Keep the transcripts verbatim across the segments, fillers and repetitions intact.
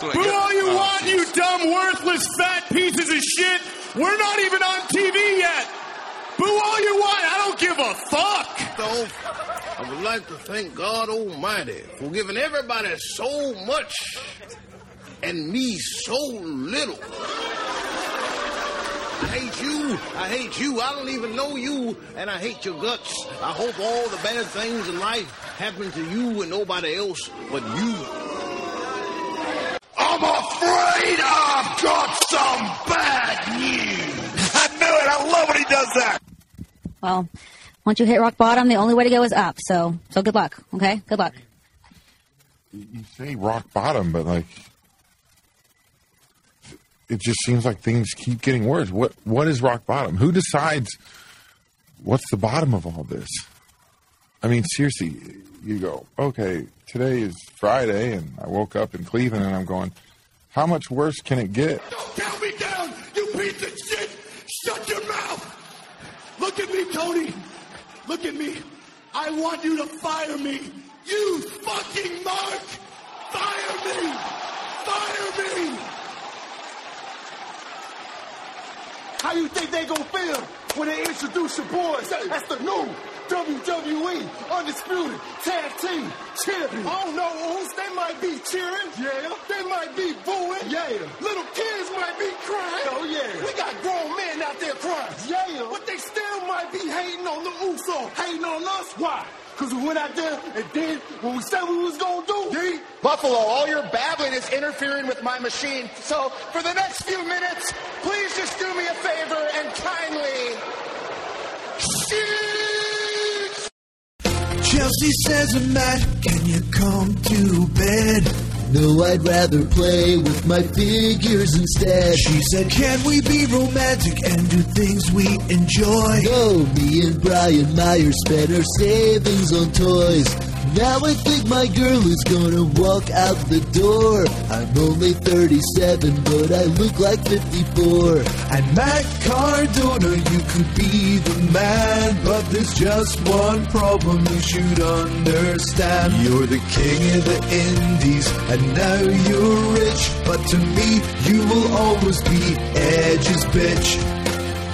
Who are you oh, on, geez. You dumb, worthless, fat pieces of shit? We're not even on T V yet. Boo all you want. I don't give a fuck. So, I would like to thank God Almighty for giving everybody so much and me so little. I hate you. I hate you. I don't even know you, and I hate your guts. I hope all the bad things in life happen to you and nobody else but you. I'm afraid I've got some bad news. I knew it. I love when he does that. Well, once you hit rock bottom, the only way to go is up. So, so good luck. Okay, good luck. You say rock bottom, but like, it just seems like things keep getting worse. What what is rock bottom? Who decides what's the bottom of all this? I mean, seriously, you go, okay, today is Friday, and I woke up in Cleveland, and I'm going, how much worse can it get? Don't count me down, you piece of shit! Shut your mouth! Look at me, Tony! Look at me! I want you to fire me! You fucking mark! Fire me! Fire me! How you think they gonna feel when they introduce your boys? That's the new W W E Undisputed Tag Team Champion. I don't know who's. They might be cheering. Yeah. They might be booing. Yeah. Little kids might be crying. Oh, yeah. We got grown men out there crying. Yeah. But they still might be hating on the Usos, hating on us. Why? Because we went out there and did what we said we was going to do. Yeet. Buffalo, all your babbling is interfering with my machine. So for the next few minutes, please just do me a favor and kindly... Shit! Chelsea says, Matt, can you come to bed? No, I'd rather play with my figures instead. She said, can we be romantic and do things we enjoy? No, me and Brian Myers spent our savings on toys. Now I think my girl is gonna walk out the door. I'm only thirty-seven, but I look like fifty-four. I'm Matt Cardona, you could be the man. But there's just one problem you should understand. You're the king of the indies, and now you're rich. But to me, you will always be Edge's bitch.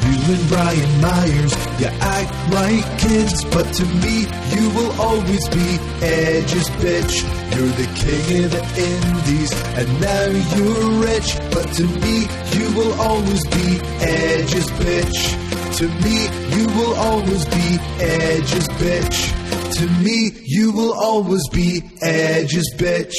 You and Brian Myers, you act like kids, but to me, you will always be Edge's bitch. You're the king of the indies, and now you're rich, but to me, you will always be Edge's bitch. To me, you will always be Edge's bitch. To me, you will always be Edge's bitch.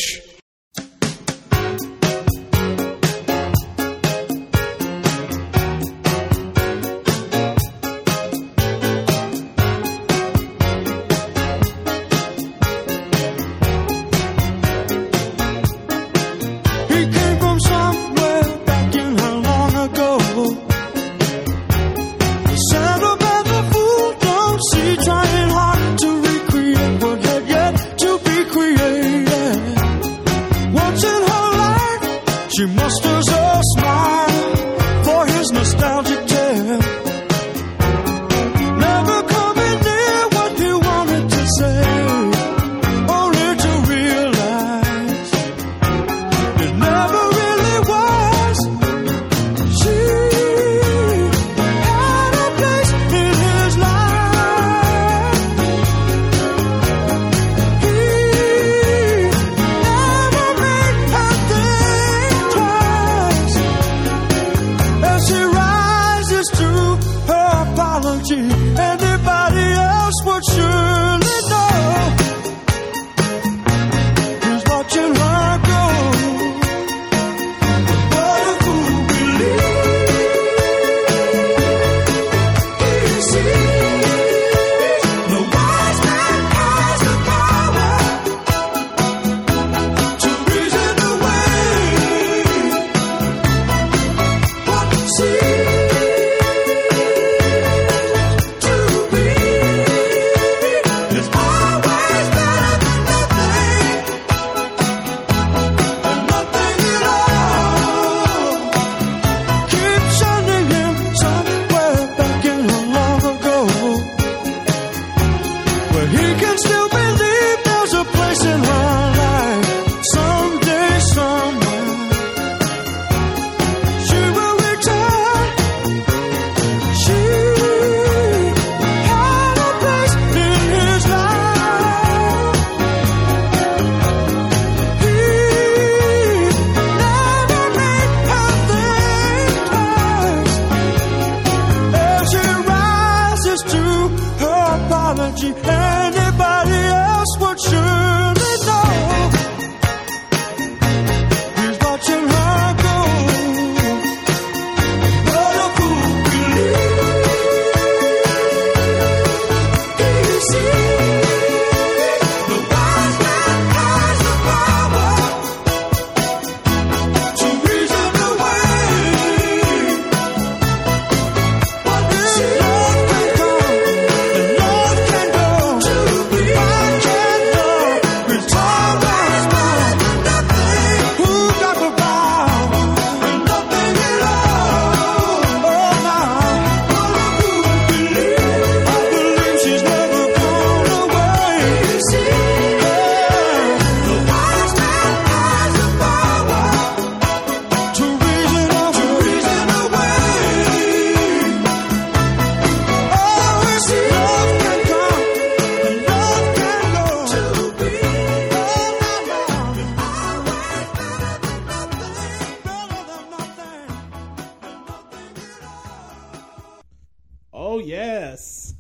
Oh, yes.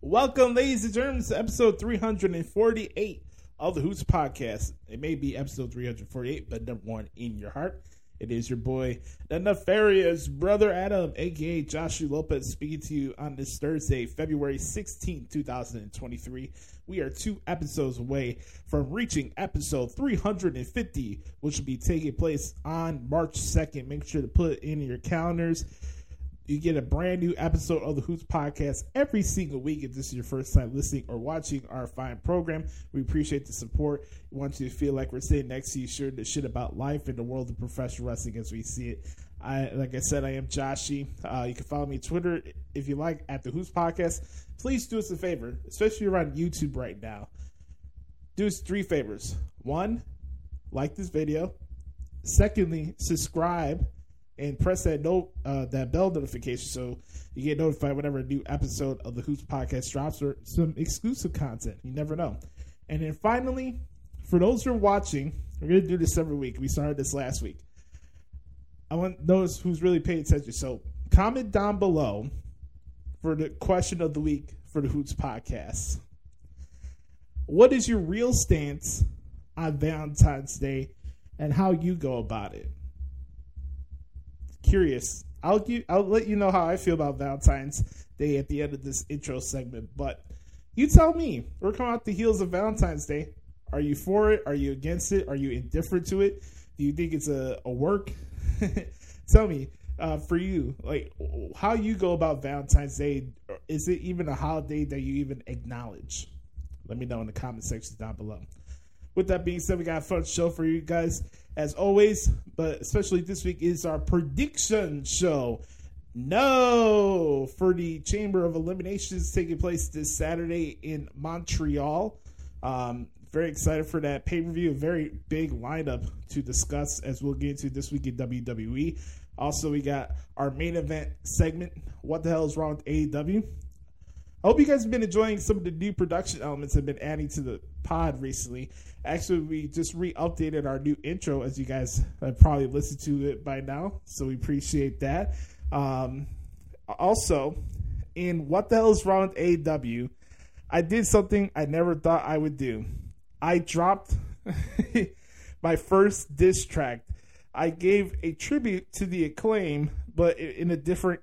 Welcome, ladies and gentlemen, to episode three forty-eight of the Hoots Podcast. It may be episode three forty-eight, but number one in your heart. It is your boy, the nefarious Brother Adam, a k a. Joshua Lopez, speaking to you on this Thursday, February sixteenth, twenty twenty-three. We are two episodes away from reaching episode three fifty, which will be taking place on March second. Make sure to put it in your calendars. You get a brand new episode of the Hoots Podcast every single week. If this is your first time listening or watching our fine program, we appreciate the support. We want you to feel like we're sitting next to you, sharing the shit about life and the world of professional wrestling as we see it. I, like I said, I am Joshy. Uh, you can follow me on Twitter if you like at the Hoots Podcast. Please do us a favor, especially if you're on YouTube right now. Do us three favors. One, like this video. Secondly, subscribe. And press that note, uh, that bell notification so you get notified whenever a new episode of the Hoots Podcast drops or some exclusive content. You never know. And then finally, for those who are watching, we're going to do this every week. We started this last week. I want those who's really paying attention. So comment down below for the question of the week for the Hoots Podcast. What is your real stance on Valentine's Day and how you go about it? Curious. I'll give, I'll let you know how I feel about Valentine's Day at the end of this intro segment, but you tell me. We're coming out the heels of Valentine's Day. Are you for it? Are you against it? Are you indifferent to it? Do you think it's a, a work? Tell me, uh, for you, like how you go about Valentine's Day. Is it even a holiday that you even acknowledge? Let me know in the comment section down below. With that being said, we got a fun show for you guys, as always, but especially this week is our prediction show. No! For the Chamber of Eliminations taking place this Saturday in Montreal. Um, very excited for that pay-per-view. A very big lineup to discuss as we'll get into this week in W W E. Also, we got our main event segment, What the Hell is Wrong with A E W? I hope you guys have been enjoying some of the new production elements I've been adding to the pod recently. Actually, we just re-updated our new intro, as you guys have probably listened to it by now, so we appreciate that. Um, also, in What the Hell is Wrong with A E W, I did something I never thought I would do. I dropped my first diss track. I gave a tribute to The Acclaimed, but in a different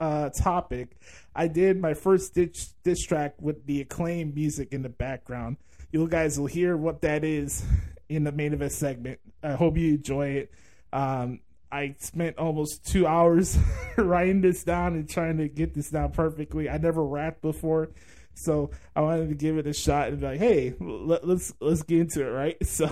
Uh, topic. I did my first diss, diss track with the Acclaimed music in the background. You guys will hear what that is in the main event segment. I hope you enjoy it. Um, I spent almost two hours writing this down and trying to get this down perfectly. I never rapped before, so I wanted to give it a shot and be like, hey, let, let's let's get into it, right? So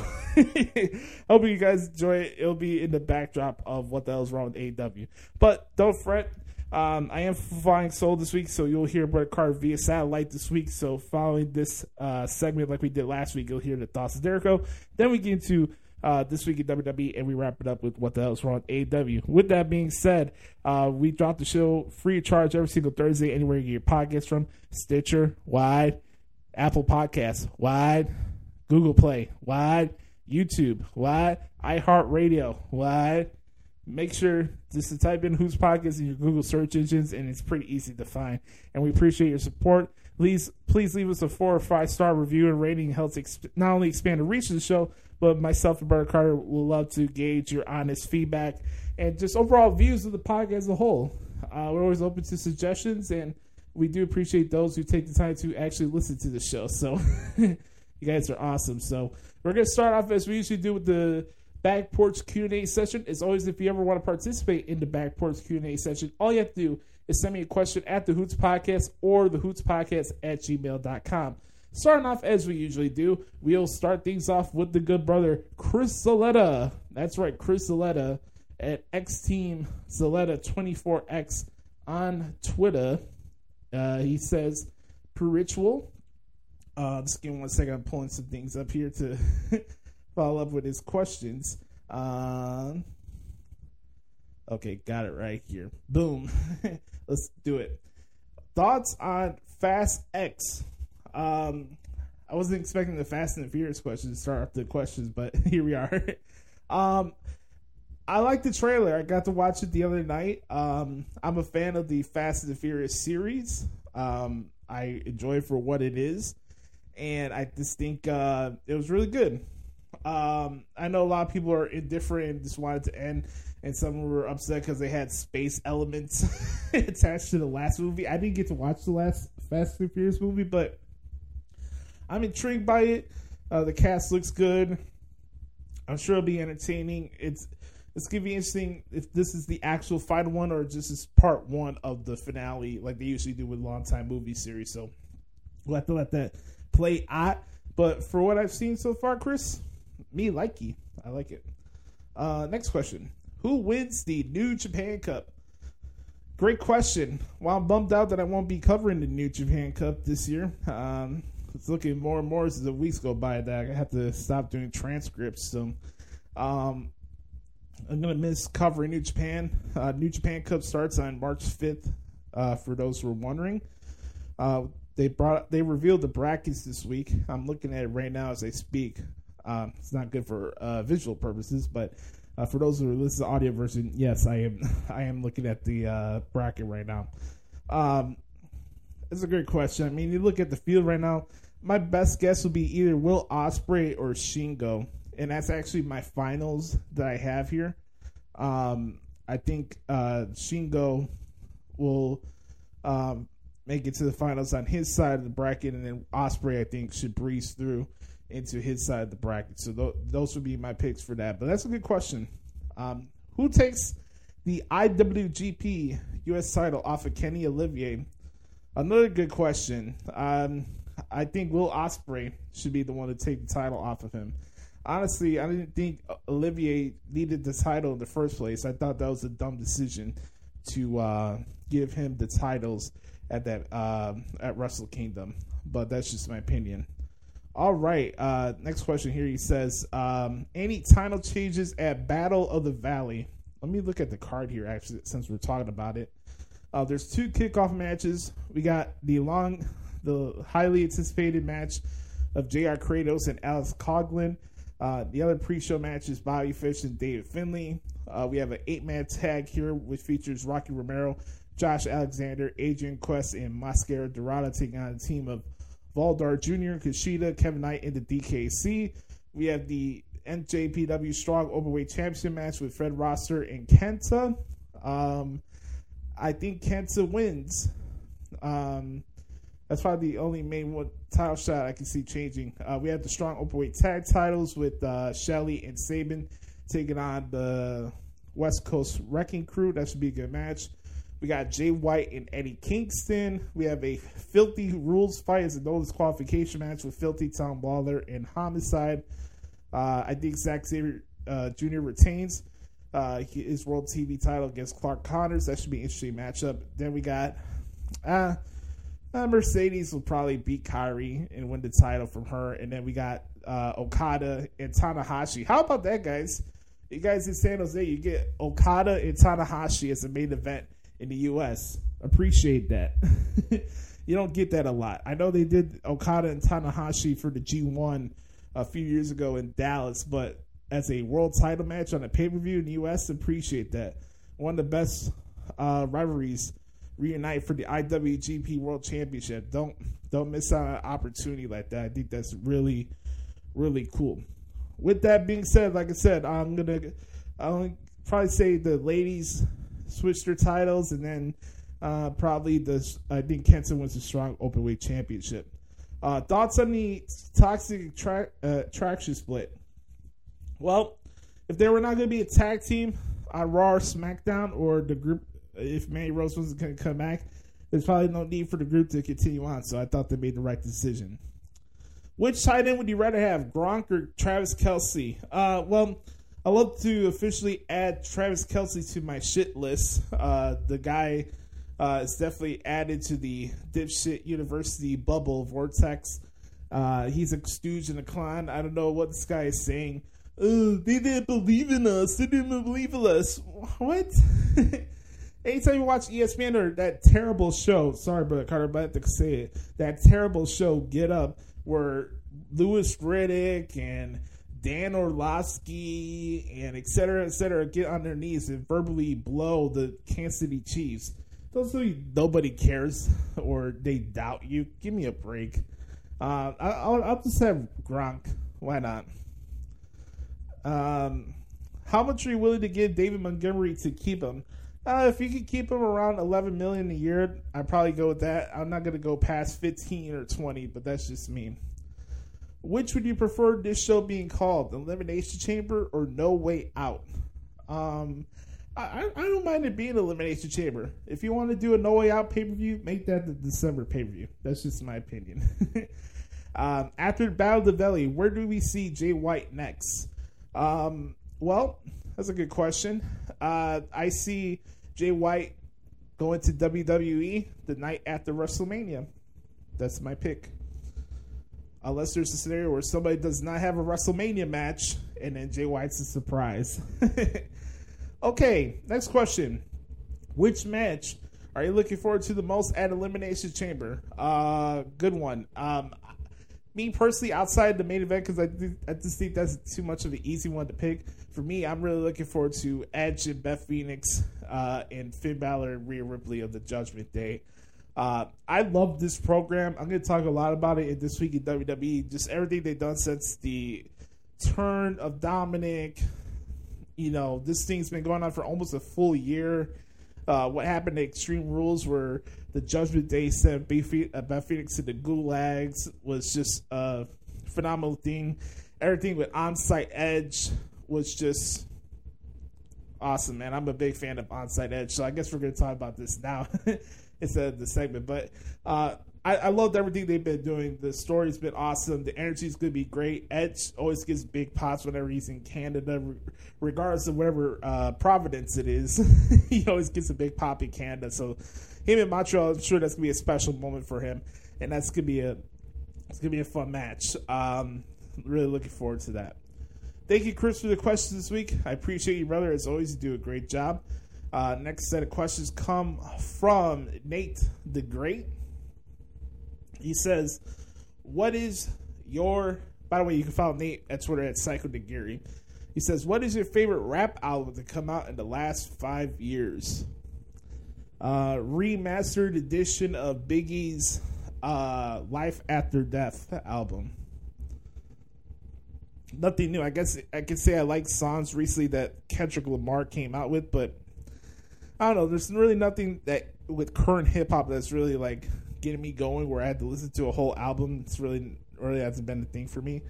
hope you guys enjoy it. It'll be in the backdrop of What the Hell's Wrong with A E W. But don't fret. Um, I am flying solo this week, so you'll hear Brett Carter via satellite this week. So following this uh, segment like we did last week, you'll hear the thoughts of Jericho. Then we get into uh, this week in W W E, and we wrap it up with What the Hell is Wrong with A E W. With that being said, uh, we drop the show free of charge every single Thursday, anywhere you get your podcasts from. Stitcher, wide. Apple Podcasts, wide. Google Play, wide. YouTube, wide. iHeartRadio, wide. Make sure just to type in Hoots Podcast in your Google search engines, and it's pretty easy to find. And we appreciate your support. Please, please leave us a four or five star review and rating. Helps exp- not only expand the reach of the show, but myself and Brother Carter will love to gauge your honest feedback and just overall views of the podcast as a whole. Uh, we're always open to suggestions, and we do appreciate those who take the time to actually listen to the show. So you guys are awesome. So we're gonna start off as we usually do with the Back Porch Q and A session. As always, if you ever want to participate in the Back Porch Q and A session, all you have to do is send me a question at the Hoots Podcast or the Hoots Podcast at gmail dot com. Starting off as we usually do, we'll start things off with the good brother Chris Zaletta. That's right, Chris Zaletta at Xteam Zaletta twenty-four x on Twitter. Uh, he says, per ritual. Uh, just give me one second. I'm pulling some things up here to follow up with his questions. Um, okay, got it right here. Boom. Let's do it. Thoughts on Fast X? Um, I wasn't expecting the Fast and the Furious question to start off the questions, but here we are. um, I like the trailer. I got to watch it the other night. Um, I'm a fan of the Fast and the Furious series. Um, I enjoy it for what it is. And I just think uh, it was really good. Um, I know a lot of people are indifferent and just wanted to end. And some were upset because they had space elements attached to the last movie. I didn't get to watch the last Fast and the Furious movie, but I'm intrigued by it. Uh, the cast looks good. I'm sure it'll be entertaining. It's it's gonna be interesting if this is the actual final one or just is part one of the finale, like they usually do with long-time movie series. So we'll have to let that play out. But for what I've seen so far, Chris, me likey, I like it. Uh, next question: who wins the New Japan Cup? Great question. Well, I'm bummed out that I won't be covering the New Japan Cup this year. Um, It's looking more and more as the weeks go by that I have to stop doing transcripts. So, um, I'm going to miss covering New Japan. Uh, New Japan Cup starts on March fifth, uh, for those who are wondering. Uh, they brought they revealed the brackets this week. I'm looking at it right now as I speak. Um, it's not good for uh, visual purposes, but uh, for those who are listening to the audio version, yes, I am I am looking at the uh, bracket right now. Um, it's a great question. I mean, you look at the field right now. My best guess would be either Will Ospreay or Shingo, and that's actually my finals that I have here. Um, I think uh, Shingo will um, make it to the finals on his side of the bracket, and then Ospreay, I think, should breeze through into his side of the bracket. So th- those would be my picks for that. But that's a good question. Um, who takes the I W G P U S title off of Kenny Olivier? Another good question. Um, I think Will Ospreay should be the one to take the title off of him. Honestly, I didn't think Olivier needed the title in the first place. I thought that was a dumb decision to uh, give him the titles at that uh, at Wrestle Kingdom. But that's just my opinion. All right. Uh, next question here. He says, um, any title changes at Battle of the Valley? Let me look at the card here, actually, since we're talking about it. Uh, there's two kickoff matches. We got the long... the highly anticipated match of J R. Kratos and Alice Coughlin. Uh, the other pre-show match is Bobby Fish and David Finlay. Uh, we have an eight-man tag here, which features Rocky Romero, Josh Alexander, Adrian Quest, and Mascara Dorada taking on a team of Valdar Junior, Kushida, Kevin Knight, and the D K C. We have the N J P W Strong Overweight Championship match with Fred Rosser and Kenta. Um, I think Kenta wins. Um... That's probably the only main one title shot I can see changing. Uh, we have the strong openweight tag titles with uh, Shelly and Saban taking on the West Coast Wrecking Crew. That should be a good match. We got Jay White and Eddie Kingston. We have a filthy rules fight as a no disqualification match with Filthy Tom Lawler and Homicide. Uh, I think Zack Sabre uh, Junior retains uh, his World T V title against Clark Connors. That should be an interesting matchup. Then we got... Uh, Uh, Mercedes will probably beat Kairi and win the title from her. And then we got uh, Okada and Tanahashi. How about that, guys? You guys in San Jose, you get Okada and Tanahashi as a main event in the U S Appreciate that. You don't get that a lot. I know they did Okada and Tanahashi for the G one a few years ago in Dallas, but as a world title match on a pay-per-view in the U S, appreciate that. One of the best uh, rivalries reunite for the I W G P World Championship. Don't don't miss out on an opportunity like that. I think that's really, really cool. With that being said, like I said, I'm gonna I'll probably say the ladies switch their titles, and then uh, probably the I think Kenta wins the strong openweight championship. Uh, thoughts on the toxic tra- uh, attraction split? Well, if they were not gonna be a tag team on Raw or SmackDown, or the group. If Mandy Rose wasn't going to come back, there's probably no need for the group to continue on. So I thought they made the right decision. Which tight end would you rather have, Gronk or Travis Kelce? Uh, well, I love to officially add Travis Kelce to my shit list. Uh, the guy uh, is definitely added to the dipshit university bubble vortex. Uh, he's a stooge and a clown. I don't know what this guy is saying. Oh, they didn't believe in us. They didn't believe in us. What? Anytime you watch E S P N or that terrible show, sorry, Brother Carter, but I have to say it, that terrible show, Get Up, where Louis Riddick and Dan Orlovsky and et cetera, et cetera, get on their knees and verbally blow the Kansas City Chiefs. Those of you, nobody cares or they doubt you. Give me a break. Uh, I, I'll, I'll just have Gronk. Why not? Um, how much are you willing to give David Montgomery to keep him? Uh, if you could keep him around eleven million dollars a year, I'd probably go with that. I'm not going to go past fifteen or twenty, but that's just me. Which would you prefer this show being called, The Elimination Chamber or No Way Out? Um, I, I don't mind it being Elimination Chamber. If you want to do a No Way Out pay-per-view, make that the December pay-per-view. That's just my opinion. um, after Battle of the Valley, where do we see Jay White next? Um, well, that's a good question. Uh, I see Jay White going to W W E the night after WrestleMania. That's my pick. Unless there's a scenario where somebody does not have a WrestleMania match and then Jay White's a surprise. Okay, next question. Which match are you looking forward to the most at Elimination Chamber? Uh, good one. Um, me personally, outside the main event, because I, I just think that's too much of an easy one to pick. For me, I'm really looking forward to Edge and Beth Phoenix uh, and Finn Balor and Rhea Ripley of the Judgment Day. Uh, I love this program. I'm going to talk a lot about it in this week in W W E. Just everything they've done since the turn of Dominic. You know, this thing's been going on for almost a full year. Uh, what happened to Extreme Rules where the Judgment Day sent Beth Phoenix to the gulags was just a phenomenal thing. Everything with On-Site Edge was just awesome, man. I'm a big fan of On-Site Edge, so I guess we're going to talk about this now. Instead of the segment, but uh, I, I loved everything they've been doing. The story's been awesome. The energy's going to be great. Edge always gets big pops whenever he's in Canada, regardless of whatever uh, providence it is. He always gets a big pop in Canada. So him in Montreal, I'm sure that's going to be a special moment for him, and that's going to be a it's going to be a fun match. Um, really looking forward to that. Thank you, Chris, for the questions this week. I appreciate you, brother. As always, you do a great job. Uh, next set of questions come from Nate the Great. He says, what is your... By the way, you can follow Nate at Twitter at PsychoDeGary. He says, what is your favorite rap album to come out in the last five years? Uh, remastered edition of Biggie's uh, Life After Death album. Nothing new. I guess I can say I like songs recently that Kendrick Lamar came out with, but I don't know. There's really nothing that with current hip hop that's really like getting me going where I had to listen to a whole album. It's really, really hasn't been a thing for me.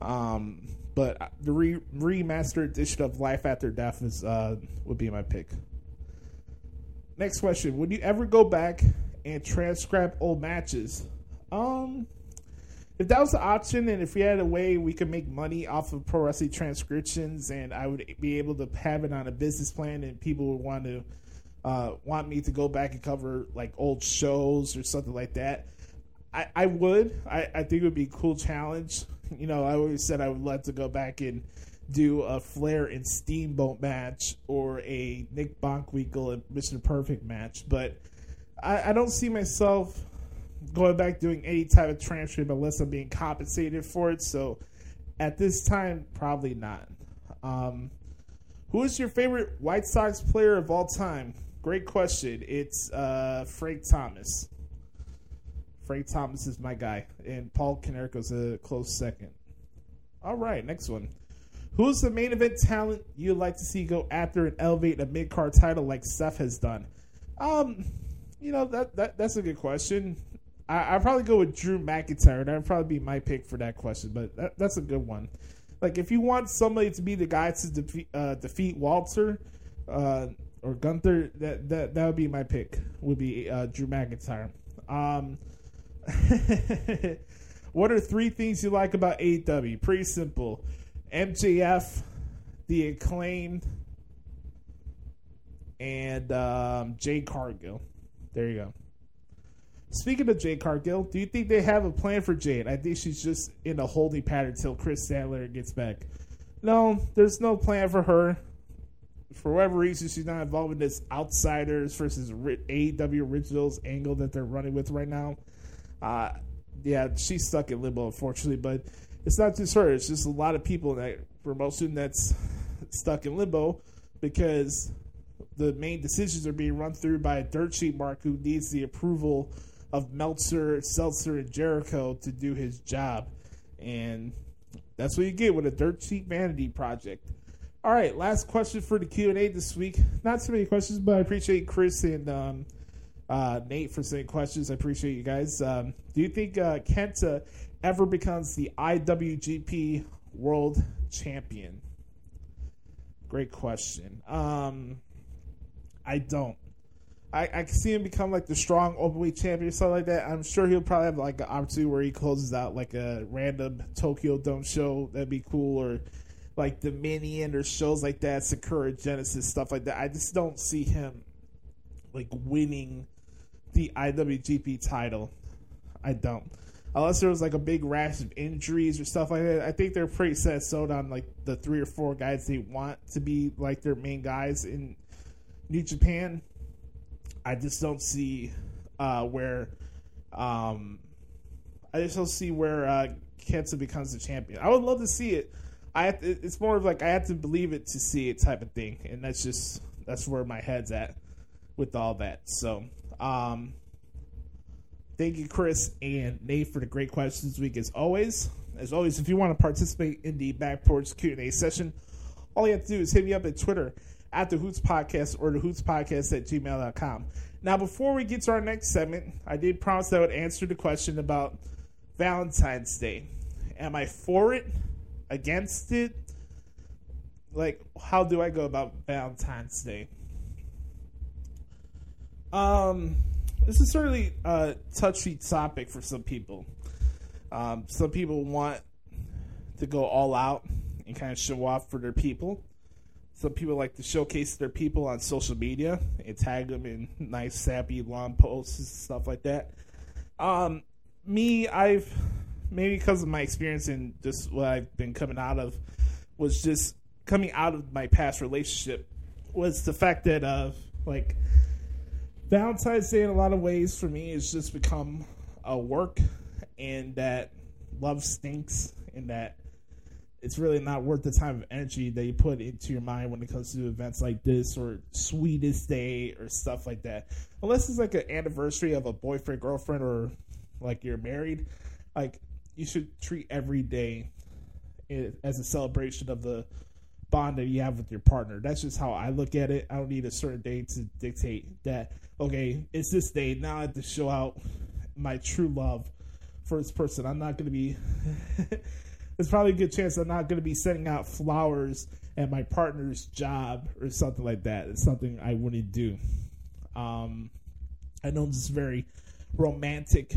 Um, but the re- remastered edition of Life After Death is uh, would be my pick. Next question: would you ever go back and transcribe old matches? Um, if that was an option, and if we had a way we could make money off of pro wrestling transcriptions, and I would be able to have it on a business plan, and people would want to uh, want me to go back and cover like old shows or something like that, I, I would. I, I think it would be a cool challenge. You know, I always said I would love to go back and do a Flair and Steamboat match or a Nick Bockwinkel and Mister Perfect match, but I, I don't see myself going back doing any type of transcript unless I'm being compensated for it. So at this time, probably not. Um, who is your favorite White Sox player of all time? Great question. It's uh, Frank Thomas. Frank Thomas is my guy. And Paul Konerko's a close second. All right, next one. Who's the main event talent you'd like to see go after and elevate a mid-card title like Seth has done? Um, you know, that, that that's a good question. I'd probably go with Drew McIntyre. That would probably be my pick for that question, but that, that's a good one. Like, if you want somebody to be the guy to defeat, uh, defeat Walter uh, or Gunther, that, that that would be my pick, would be uh, Drew McIntyre. Um, what are three things you like about A E W? Pretty simple. M J F, The Acclaimed, and um, Jay Cargill. There you go. Speaking of Jay Cargill, do you think they have a plan for Jade? I think she's just in a holding pattern till Chris Zaletta gets back. No, there's no plan for her. For whatever reason, she's not involved in this outsiders versus A E W originals angle that they're running with right now. Uh, yeah, she's stuck in limbo, unfortunately. But it's not just her. It's just a lot of people in that promotion that's stuck in limbo because the main decisions are being run through by a dirt sheet mark who needs the approval of Meltzer, Seltzer, and Jericho to do his job. And that's what you get with a dirt sheet vanity project. All right, last question for the Q and A this week. Not so many questions, but I appreciate Chris and um, uh, Nate for sending questions. I appreciate you guys. Um, do you think uh, Kenta ever becomes the I W G P World Champion? Great question. Um, I don't. I, I can see him become like the strong openweight champion or something like that. I'm sure he'll probably have like an opportunity where he closes out like a random Tokyo Dome show. That'd be cool. Or like Dominion or shows like that, Sakura Genesis, stuff like that. I just don't see him like winning the I W G P title. I don't. Unless there was like a big rash of injuries or stuff like that. I think they're pretty set and sold on like the three or four guys they want to be like their main guys in New Japan. I just don't see uh, where um, I just don't see where uh, Kenta becomes the champion. I would love to see it. I have to, it's more of like I have to believe it to see it type of thing, and that's just that's where my head's at with all that. So, um, thank you, Chris and Nate, for the great questions this week as always. As always, if you want to participate in the Back Porch Q and A session, all you have to do is hit me up at Twitter at the Hoots Podcast or the Hoots Podcast at gmail dot com. Now, before we get to our next segment, I did promise that I would answer the question about Valentine's Day. Am I for it? Against it? Like, how do I go about Valentine's Day? Um, this is certainly a touchy topic for some people. Um, some people want to go all out and kind of show off for their people. Some people like to showcase their people on social media and tag them in nice, sappy, long posts and stuff like that. Um, me, I've... Maybe because of my experience and just what I've been coming out of was just coming out of my past relationship was the fact that, uh, like, Valentine's Day in a lot of ways for me has just become a work and that love stinks and that it's really not worth the time of energy that you put into your mind when it comes to events like this or Sweetest Day or stuff like that. Unless it's like an anniversary of a boyfriend, girlfriend, or like you're married, like, you should treat every day as a celebration of the bond that you have with your partner. That's just how I look at it. I don't need a certain day to dictate that, okay, it's this day. Now I have to show out my true love for this person. I'm not going to be... There's probably a good chance I'm not going to be sending out flowers at my partner's job or something like that. It's something I wouldn't do. Um, I know this very romantic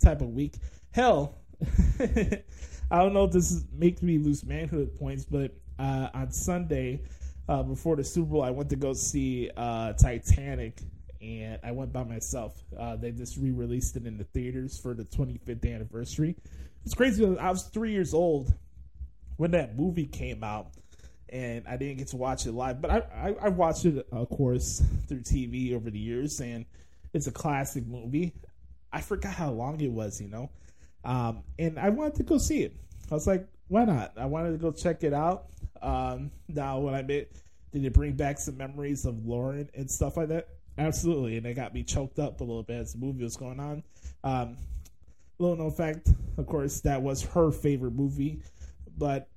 type of week. Hell... I don't know if this is, makes me lose manhood points, but uh, on Sunday uh, before the Super Bowl, I went to go see uh, Titanic, and I went by myself. Uh, they just re-released it in the theaters for the twenty-fifth anniversary. It's crazy because I was three years old when that movie came out, and I didn't get to watch it live. But I, I, I watched it, of course, through T V over the years, and it's a classic movie. I forgot how long it was, you know. Um, and I wanted to go see it. I was like, why not? I wanted to go check it out. Um, now, when I did, did it bring back some memories of Lauren and stuff like that? Absolutely. And it got me choked up a little bit as the movie was going on. Um, little known fact, of course, that was her favorite movie. But,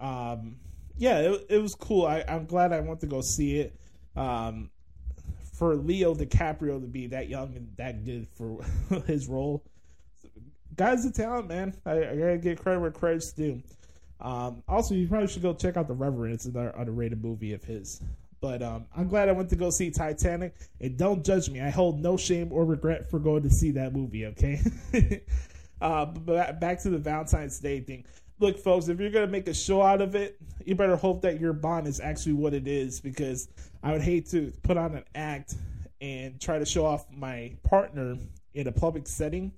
um, yeah, it, it was cool. I, I'm glad I went to go see it. Um, for Leo DiCaprio to be that young and that good for his role. Guy's a talent, man. I, I gotta get credit where credit's due. Um, also, you probably should go check out The Reverend. It's another underrated movie of his. But um, I'm glad I went to go see Titanic. And don't judge me. I hold no shame or regret for going to see that movie, okay? uh, but back to the Valentine's Day thing. Look, folks, if you're going to make a show out of it, you better hope that your bond is actually what it is. Because I would hate to put on an act and try to show off my partner in a public setting.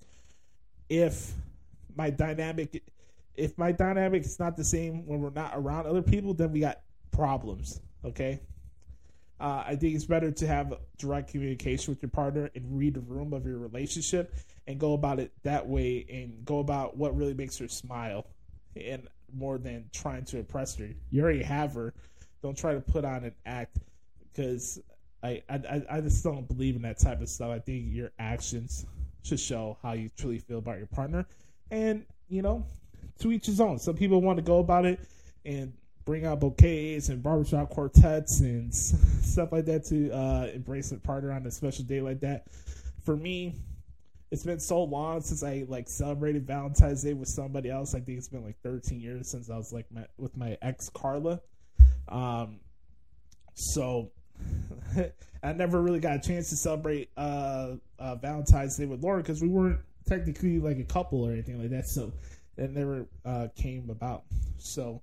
If my dynamic, if my dynamic is not the same when we're not around other people, then we got problems. Okay, uh, I think it's better to have direct communication with your partner and read the room of your relationship and go about it that way and go about what really makes her smile. and more than trying to impress her. You already have her. Don't try to put on an act, because I, I, I just don't believe in that type of stuff. I think your actions should show how you truly feel about your partner. And, you know, to each his own. Some people want to go about it and bring out bouquets and barbershop quartets and stuff like that to uh, embrace a partner on a special day like that. For me, it's been so long since I like celebrated Valentine's Day with somebody else. I think it's been like thirteen years since I was like my, with my ex Carla. Um, so I never really got a chance to celebrate uh, uh, Valentine's Day with Laura because we weren't technically like a couple or anything like that. So it never uh, came about. So.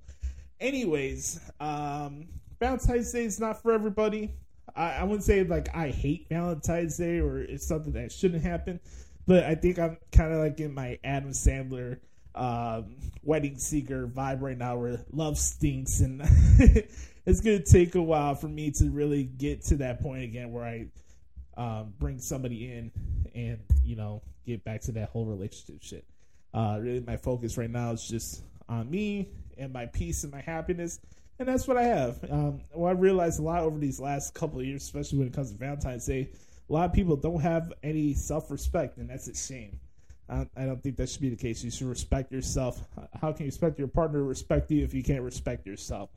Anyways, um, Valentine's Day is not for everybody. I, I wouldn't say, like, I hate Valentine's Day or it's something that shouldn't happen. But I think I'm kind of, like, in my Adam Sandler um, Wedding Seeker vibe right now where love stinks. And it's going to take a while for me to really get to that point again where I um, bring somebody in and, you know, get back to that whole relationship shit. Uh, really, my focus right now is just on me and my peace and my happiness, and that's what I have. Um, well, I realized a lot over these last couple of years, especially when it comes to Valentine's Day, a lot of people don't have any self-respect, and that's a shame. I, I don't think that should be the case. You should respect yourself. How can you expect your partner to respect you if you can't respect yourself?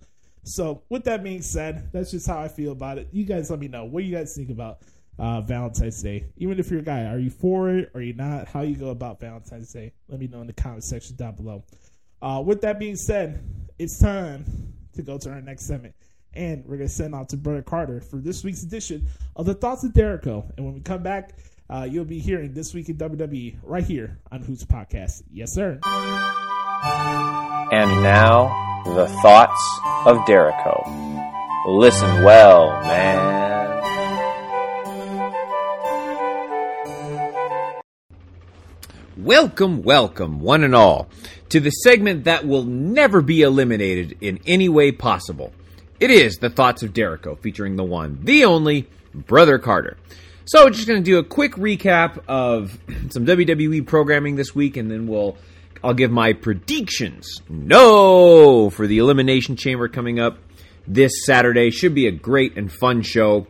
So with that being said, that's just how I feel about it. You guys let me know. What do you guys think about uh, Valentine's Day? Even if you're a guy, are you for it? Are you not? How you go about Valentine's Day? Let me know in the comment section down below. Uh, with that being said, it's time to go to our next segment. And we're going to send out to Brother Carter for this week's edition of The Thoughts of Jericho. And when we come back, uh, you'll be hearing This Week in W W E right here on Hoots Podcast. Yes, sir. And now, The Thoughts of Jericho. Listen well, man. Welcome, welcome, one and all, to the segment that will never be eliminated in any way possible. It is The Thoughts of Jericho, featuring the one, the only, Brother Carter. So we're just going to do a quick recap of some W W E programming this week, and then we'll I'll give my predictions. No! For the Elimination Chamber coming up this Saturday. Should be a great and fun show.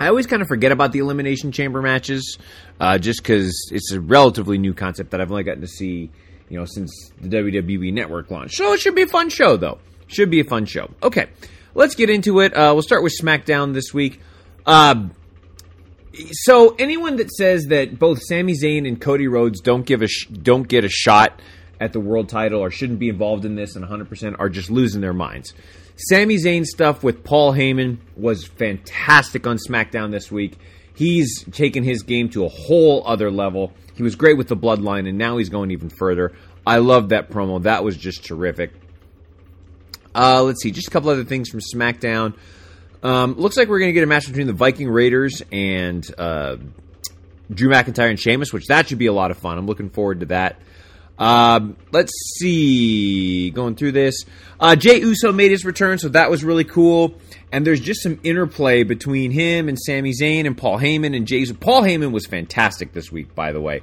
I always kind of forget about the Elimination Chamber matches, uh, just because it's a relatively new concept that I've only gotten to see, you know, since the W W E Network launched. So it should be a fun show, though. Should be a fun show. Okay, let's get into it. Uh, we'll start with SmackDown this week. Uh, so anyone that says that both Sami Zayn and Cody Rhodes don't give a sh- don't get a shot at the world title or shouldn't be involved in this and one hundred percent are just losing their minds. Sami Zayn stuff with Paul Heyman was fantastic on SmackDown this week. He's taken his game to a whole other level. He was great with the Bloodline, and now he's going even further. I love that promo. That was just terrific. Uh, let's see, just a couple other things from SmackDown. Um, looks like we're going to get a match between the Viking Raiders and uh, Drew McIntyre and Sheamus, which that should be a lot of fun. I'm looking forward to that. Um, let's see, going through this, uh, Jey Uso made his return, so that was really cool, and there's just some interplay between him and Sami Zayn and Paul Heyman and Jey. Paul Heyman was fantastic this week, by the way,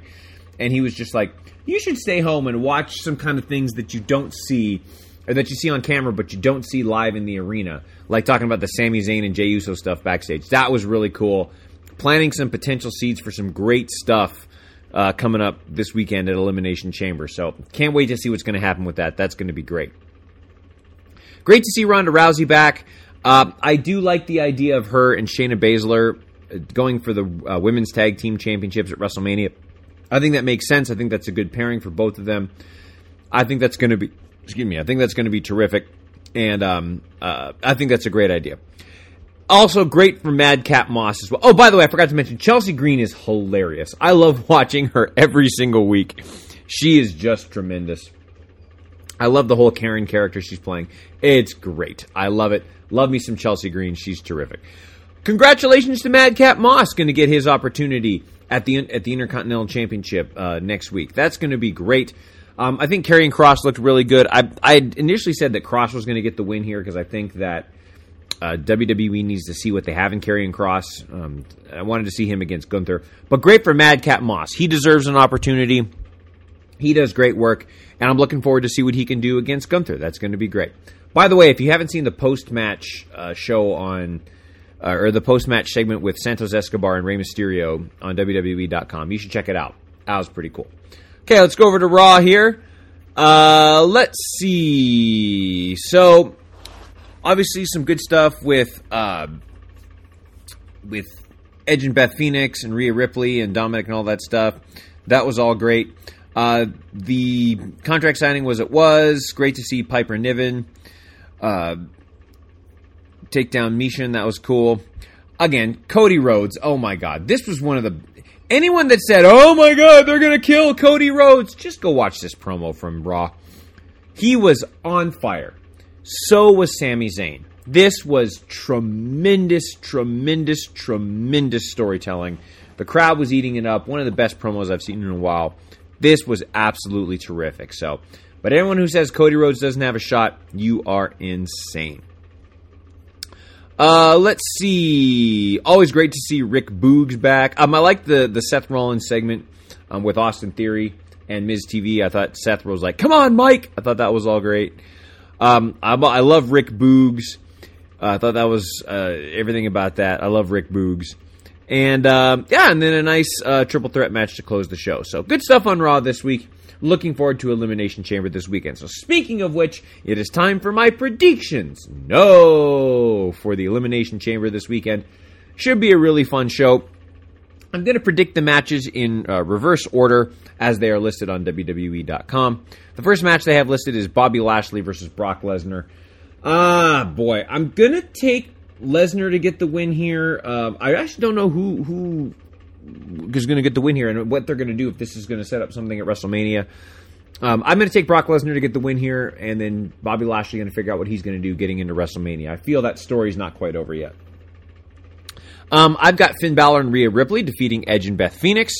and he was just like, you should stay home and watch some kind of things that you don't see, or that you see on camera, but you don't see live in the arena, like talking about the Sami Zayn and Jey Uso stuff backstage. That was really cool, planting some potential seeds for some great stuff Uh, coming up this weekend at Elimination Chamber. So can't wait to see what's going to happen with that. That's going to be great. Great to see Ronda Rousey back. Uh, I do like the idea of her and Shayna Baszler going for the uh, Women's Tag Team Championships at WrestleMania. I think that makes sense. I think that's a good pairing for both of them. I think that's going to be, excuse me, I think that's going to be terrific. And um, uh, I think that's a great idea. Also great for Madcap Moss as well. Oh, by the way, I forgot to mention, Chelsea Green is hilarious. I love watching her every single week. She is just tremendous. I love the whole Karen character she's playing. It's great. I love it. Love me some Chelsea Green. She's terrific. Congratulations to Madcap Moss. Going to get his opportunity at the at the Intercontinental Championship uh, next week. That's going to be great. Um, I think Karrion Kross looked really good. I, I initially said that Kross was going to get the win here because I think that Uh, W W E needs to see what they have in Karrion Kross. Um, I wanted to see him against Gunther. But great for Madcap Moss. He deserves an opportunity. He does great work, and I'm looking forward to see what he can do against Gunther. That's going to be great. By the way, if you haven't seen the post-match uh, show on, uh, or the post-match segment with Santos Escobar and Rey Mysterio on W W E dot com, you should check it out. That was pretty cool. Okay, let's go over to Raw here. Uh, let's see. So, obviously some good stuff with uh, with Edge and Beth Phoenix and Rhea Ripley and Dominic and all that stuff. That was all great. Uh, the contract signing was it was. Great to see Piper Niven uh, take down Mishin. That was cool. Again, Cody Rhodes. Oh, my God. This was one of the... Anyone that said, oh, my God, they're going to kill Cody Rhodes, just go watch this promo from Raw. He was on fire. So was Sami Zayn. This was tremendous, tremendous, tremendous storytelling. The crowd was eating it up. One of the best promos I've seen in a while. This was absolutely terrific. So, but anyone who says Cody Rhodes doesn't have a shot, you are insane. Uh, let's see. Always great to see Rick Boogs back. Um, I like the, the Seth Rollins segment um, with Austin Theory and Miz T V. I thought Seth was like, come on, Mike. I thought that was all great. Um, I, I love Rick Boogs. Uh, I thought that was uh, everything about that. I love Rick Boogs. And, uh, yeah, and then a nice uh, triple threat match to close the show. So, good stuff on Raw this week. Looking forward to Elimination Chamber this weekend. So, speaking of which, it is time for my predictions. No! For the Elimination Chamber this weekend. Should be a really fun show. I'm going to predict the matches in uh, reverse order as they are listed on W W E dot com. The first match they have listed is Bobby Lashley versus Brock Lesnar. Ah, boy. I'm going to take Lesnar to get the win here. Uh, I actually don't know who who is going to get the win here and what they're going to do if this is going to set up something at WrestleMania. Um, I'm going to take Brock Lesnar to get the win here, and then Bobby Lashley going to figure out what he's going to do getting into WrestleMania. I feel that story's not quite over yet. Um, I've got Finn Balor and Rhea Ripley defeating Edge and Beth Phoenix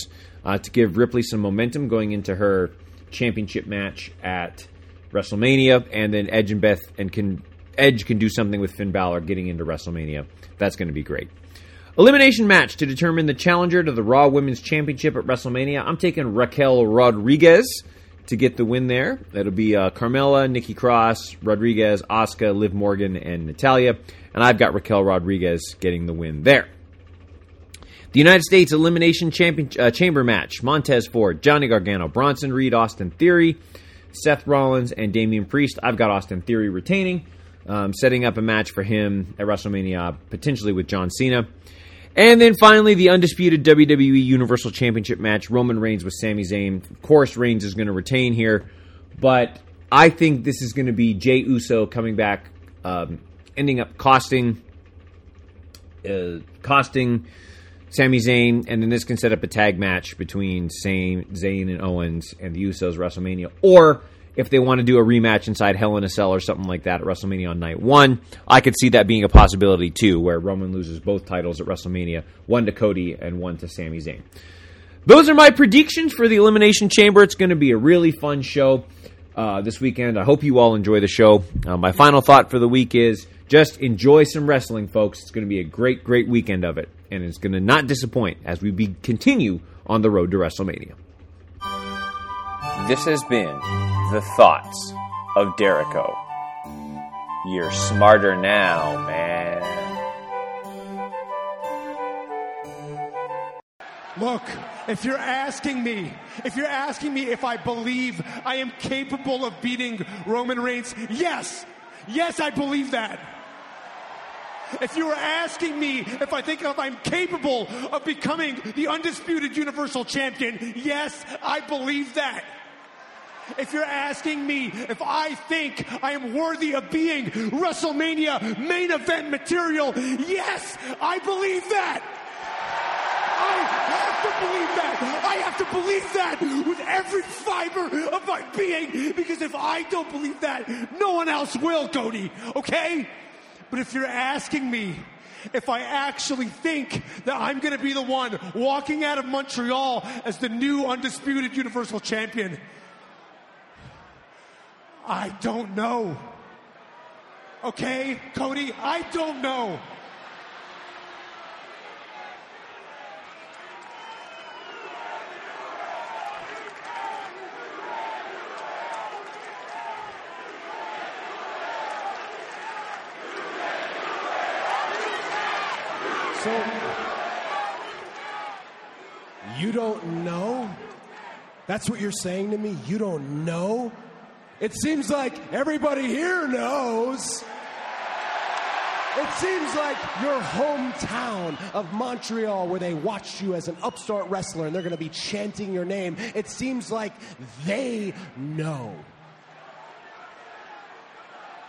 uh, to give Ripley some momentum going into her championship match at WrestleMania, and then Edge and Beth and can... Edge can do something with Finn Balor getting into WrestleMania. That's going to be great. Elimination match to determine the challenger to the Raw Women's Championship at WrestleMania. I'm taking Raquel Rodriguez to get the win there. That'll be uh, Carmella, Nikki Cross, Rodriguez, Asuka, Liv Morgan, and Natalya. And I've got Raquel Rodriguez getting the win there. The United States Elimination Champion, uh, Chamber match. Montez Ford, Johnny Gargano, Bronson Reed, Austin Theory, Seth Rollins, and Damian Priest. I've got Austin Theory retaining. Um, setting up a match for him at WrestleMania, potentially with John Cena. And then finally, the undisputed W W E Universal Championship match, Roman Reigns with Sami Zayn. Of course, Reigns is going to retain here, but I think this is going to be Jey Uso coming back, um, ending up costing uh, costing Sami Zayn, and then this can set up a tag match between Zayn and Owens and the Usos WrestleMania, or if they want to do a rematch inside Hell in a Cell or something like that at WrestleMania on night one, I could see that being a possibility too, where Roman loses both titles at WrestleMania, one to Cody and one to Sami Zayn. Those are my predictions for the Elimination Chamber. It's going to be a really fun show uh, this weekend. I hope you all enjoy the show. Uh, my final thought for the week is just enjoy some wrestling, folks. It's going to be a great, great weekend of it, and it's going to not disappoint as we be- continue on the road to WrestleMania. This has been The Thoughts of Jericho. You're smarter now, man. Look, if you're asking me, if you're asking me if I believe I am capable of beating Roman Reigns, yes, yes, I believe that. If you were asking me if I think if I'm capable of becoming the undisputed Universal Champion, yes, I believe that. If you're asking me if I think I am worthy of being WrestleMania main event material, yes, I believe that. I have to believe that. I have to believe that with every fiber of my being, because if I don't believe that, no one else will, Cody, okay? But if you're asking me if I actually think that I'm going to be the one walking out of Montreal as the new undisputed Universal Champion, I don't know. Okay, Cody, I don't know. So, you don't know? That's what you're saying to me? You don't know? It seems like everybody here knows. It seems like your hometown of Montreal, where they watched you as an upstart wrestler and they're going to be chanting your name. It seems like they know.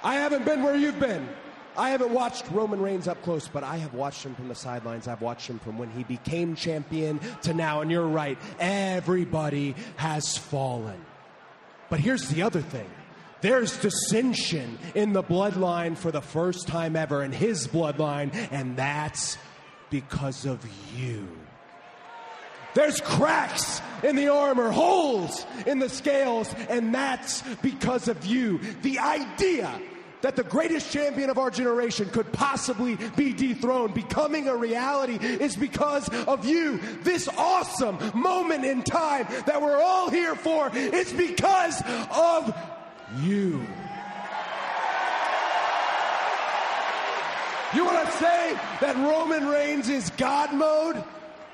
I haven't been where you've been. I haven't watched Roman Reigns up close, but I have watched him from the sidelines. I've watched him from when he became champion to now, and you're right. Everybody has fallen. But here's the other thing. There's dissension in the bloodline for the first time ever in his bloodline, and that's because of you. There's cracks in the armor, holes in the scales, and that's because of you. The idea that the greatest champion of our generation could possibly be dethroned, becoming a reality, is because of you. This awesome moment in time that we're all here for is because of you. You. You want to say that Roman Reigns is God mode?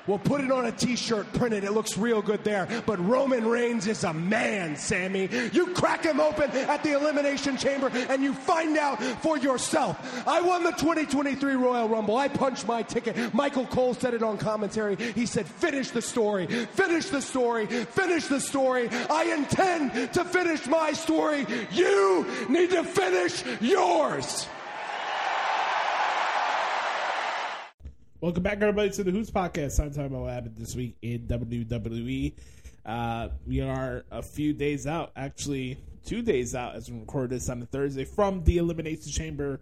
Well, put it on a t-shirt, print it, it looks real good there. But Roman Reigns is a man, Sammy. You crack him open at the Elimination Chamber and you find out for yourself. I won the twenty twenty-three Royal Rumble. I punched my ticket. Michael Cole said it on commentary. He said, finish the story, finish the story, finish the story. I intend to finish my story. You need to finish yours. Welcome back, everybody, to the Hoots Podcast. I'm talking about what happened this week in W W E. Uh, we are a few days out, actually two days out as we record this on a Thursday, from the Elimination Chamber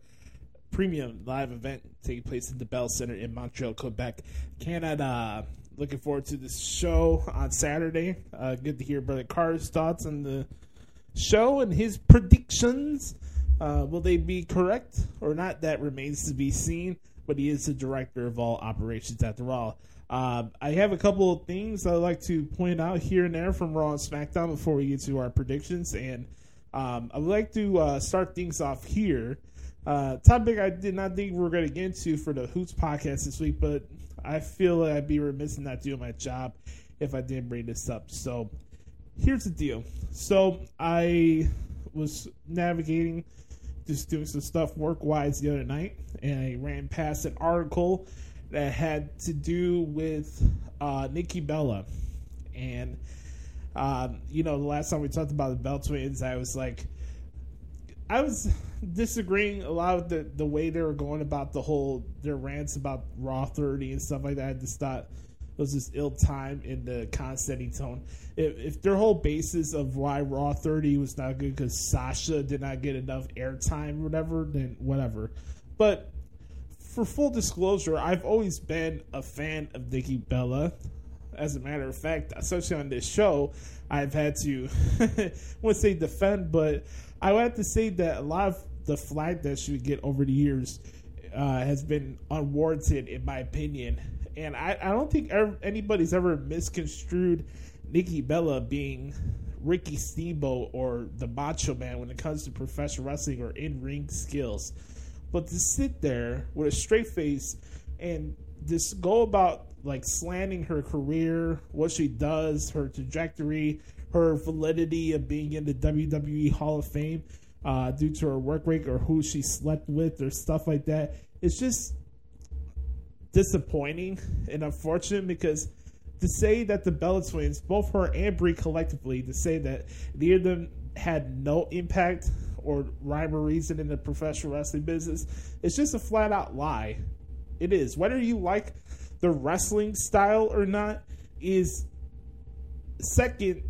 premium live event taking place at the Bell Center in Montreal, Quebec, Canada. Looking forward to this show on Saturday. Uh, good to hear Brother Carr's thoughts on the show and his predictions. Uh, will they be correct or not? That remains to be seen. But he is the director of all operations at the Raw. Uh, I have a couple of things I'd like to point out here and there from Raw and SmackDown before we get to our predictions. And um, I would like to uh, start things off here. Uh, topic I did not think we were going to get into for the Hoots Podcast this week, but I feel like I'd be remiss in not doing my job if I didn't bring this up. So here's the deal. So I was navigating, just doing some stuff work-wise the other night, and I ran past an article that had to do with uh, Nikki Bella. And, um, you know, the last time we talked about the Bell Twins, I was like, I was disagreeing a lot with the, the way they were going about the whole, their rants about Raw thirty and stuff like that. I just thought it was just ill-timed in the Constantine tone. If, if their whole basis of why Raw thirty was not good because Sasha did not get enough airtime or whatever, then whatever. But for full disclosure, I've always been a fan of Nikki Bella. As a matter of fact, especially on this show, I've had to, I wouldn't say defend, but I would have to say that a lot of the flack that she would get over the years uh, has been unwarranted, in my opinion. And I, I don't think ever, anybody's ever misconstrued Nikki Bella being Ricky Steamboat or the Macho Man when it comes to professional wrestling or in-ring skills. But to sit there with a straight face and just go about like slanting her career, what she does, her trajectory, her validity of being in the W W E Hall of Fame uh, due to her work rate or who she slept with or stuff like that, it's just disappointing and unfortunate. Because to say that the Bella Twins, both her and Brie collectively, to say that neither of them had no impact or rhyme or reason in the professional wrestling business, it's just a flat out lie. It is. Whether you like the wrestling style or not is second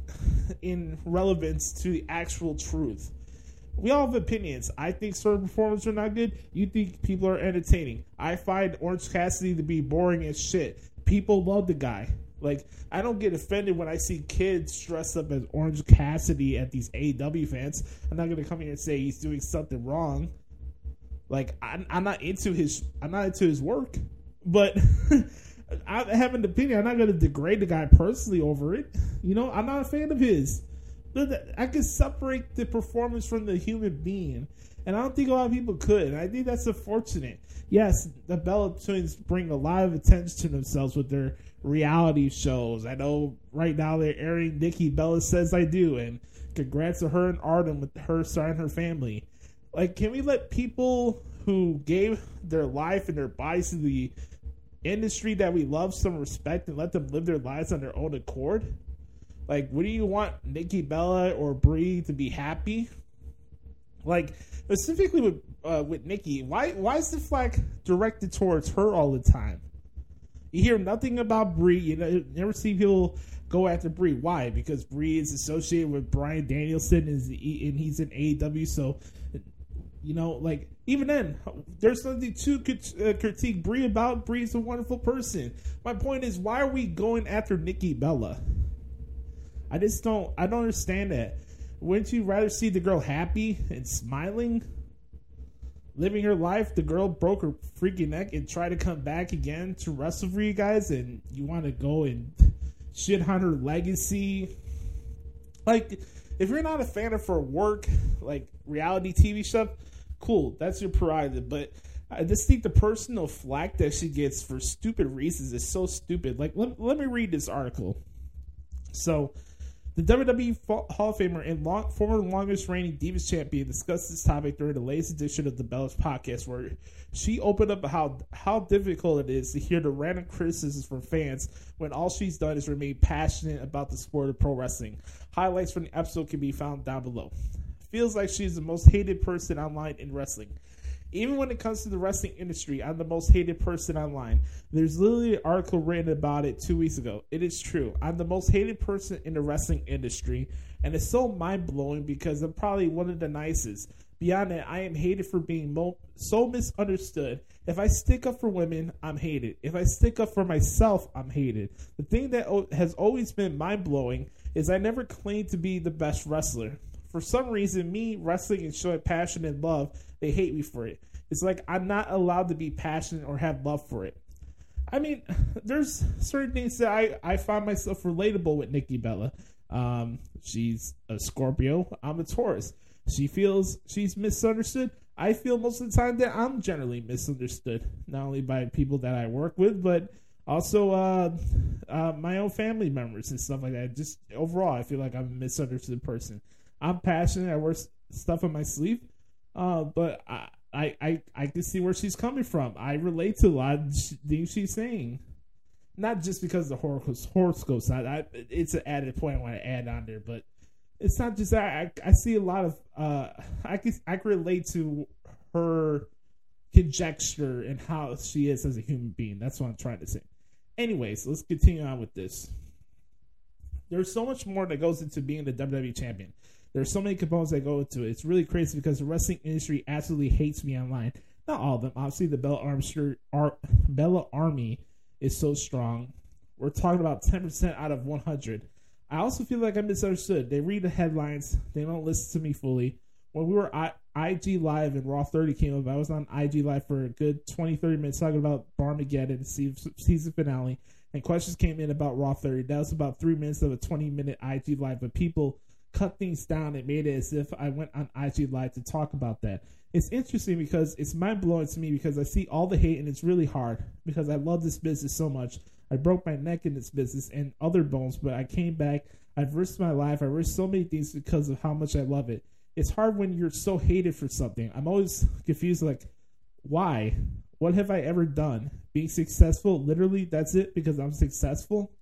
in relevance to the actual truth. We all have opinions. I think certain performers are not good. You think people are entertaining. I find Orange Cassidy to be boring as shit. People love the guy. Like, I don't get offended when I see kids dressed up as Orange Cassidy at these A E W events. I'm not going to come here and say he's doing something wrong. Like, I'm, I'm not into his I'm not into his work. But I have an opinion. I'm not going to degrade the guy personally over it. You know, I'm not a fan of his. I could separate the performance from the human being, and I don't think a lot of people could. I think that's unfortunate. Yes, the Bella Twins bring a lot of attention to themselves with their reality shows. I know right now they're airing Nikki Bella Says I Do, and congrats to her and Artem with her starting her family. Like, can we let people who gave their life and their bodies to the industry that we love some respect and let them live their lives on their own accord? Like, what do you want Nikki Bella or Bree to be happy? Like, specifically with uh, with Nikki, why why is the flag directed towards her all the time? You hear nothing about Bree. You know, you never see people go after Bree. Why? Because Bree is associated with Bryan Danielson, and he's in A E W. So, you know, like, even then, there's nothing to critique Bree about. Bree's a wonderful person. My point is, why are we going after Nikki Bella? I just don't, I don't understand that. Wouldn't you rather see the girl happy and smiling, living her life? The girl broke her freaking neck and tried to come back again to wrestle for you guys, and you want to go and shit on her legacy? Like, if you're not a fan of her work, like reality T V stuff, cool, that's your prerogative. But I just think the personal flack that she gets for stupid reasons is so stupid. Like, let, let me read this article. So, the W W E Hall of Famer and long, former longest reigning Divas champion discussed this topic during the latest edition of the Bellas podcast, where she opened up how how difficult it is to hear the random criticisms from fans when all she's done is remain passionate about the sport of pro wrestling. Highlights from the episode can be found down below. Feels like she's the most hated person online in wrestling. Even when it comes to the wrestling industry, I'm the most hated person online. There's literally an article written about it two weeks ago. It is true. I'm the most hated person in the wrestling industry, and it's so mind-blowing because I'm probably one of the nicest. Beyond that, I am hated for being mo- so misunderstood. If I stick up for women, I'm hated. If I stick up for myself, I'm hated. The thing that o- has always been mind-blowing is I never claimed to be the best wrestler. For some reason, me wrestling and showing passion and love, they hate me for it. It's like I'm not allowed to be passionate or have love for it. I mean, there's certain things that I, I find myself relatable with Nikki Bella. Um, she's a Scorpio. I'm a Taurus. She feels she's misunderstood. I feel most of the time that I'm generally misunderstood, not only by people that I work with, but also uh, uh, my own family members and stuff like that. Just overall, I feel like I'm a misunderstood person. I'm passionate. I wear stuff on my sleeve. Uh, but I, I, I, I can see where she's coming from. I relate to a lot of things she's saying. Not just because of the horoscope, horoscope side. I, it's an added point I want to add on there. But it's not just that. I, I see a lot of... Uh, I, can, I can relate to her conjecture and how she is as a human being. That's what I'm trying to say. Anyways, let's continue on with this. There's so much more that goes into being the W W E champion. There's so many components that go into it. It's really crazy because the wrestling industry absolutely hates me online. Not all of them. Obviously, the Bella, Arm, Ar, Bella Army is so strong. We're talking about ten percent out of one hundred. I also feel like I'm misunderstood. They read the headlines. They don't listen to me fully. When we were I, IG Live and Raw thirty came up, I was on I G Live for a good twenty, thirty minutes talking about Barmageddon, season finale, and questions came in about Raw thirty. That was about three minutes of a twenty-minute I G Live, but people cut things down and made it as if I went on I G Live to talk about that. It's interesting because it's mind-blowing to me because I see all the hate, and it's really hard because I love this business so much. I broke my neck in this business and other bones, but I came back. I've risked my life. I've risked so many things because of how much I love it. It's hard when you're so hated for something. I'm always confused, like, why? What have I ever done? Being successful? Literally, that's it, because I'm successful?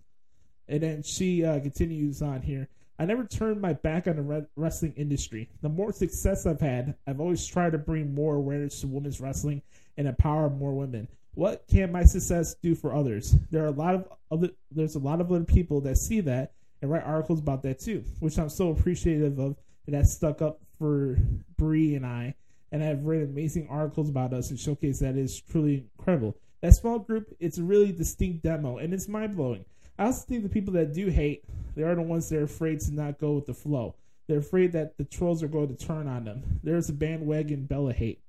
And then she uh, continues on here. I never turned my back on the wrestling industry. The more success I've had, I've always tried to bring more awareness to women's wrestling and empower more women. What can my success do for others? There are a lot of other, there's a lot of other people that see that and write articles about that too, which I'm so appreciative of, and that stuck up for Bree and I, and I've read amazing articles about us and showcase that is truly incredible. That small group, it's a really distinct demo, and it's mind-blowing. I also think the people that do hate, they are the ones that are afraid to not go with the flow. They're afraid that the trolls are going to turn on them. There's a bandwagon Bella hate.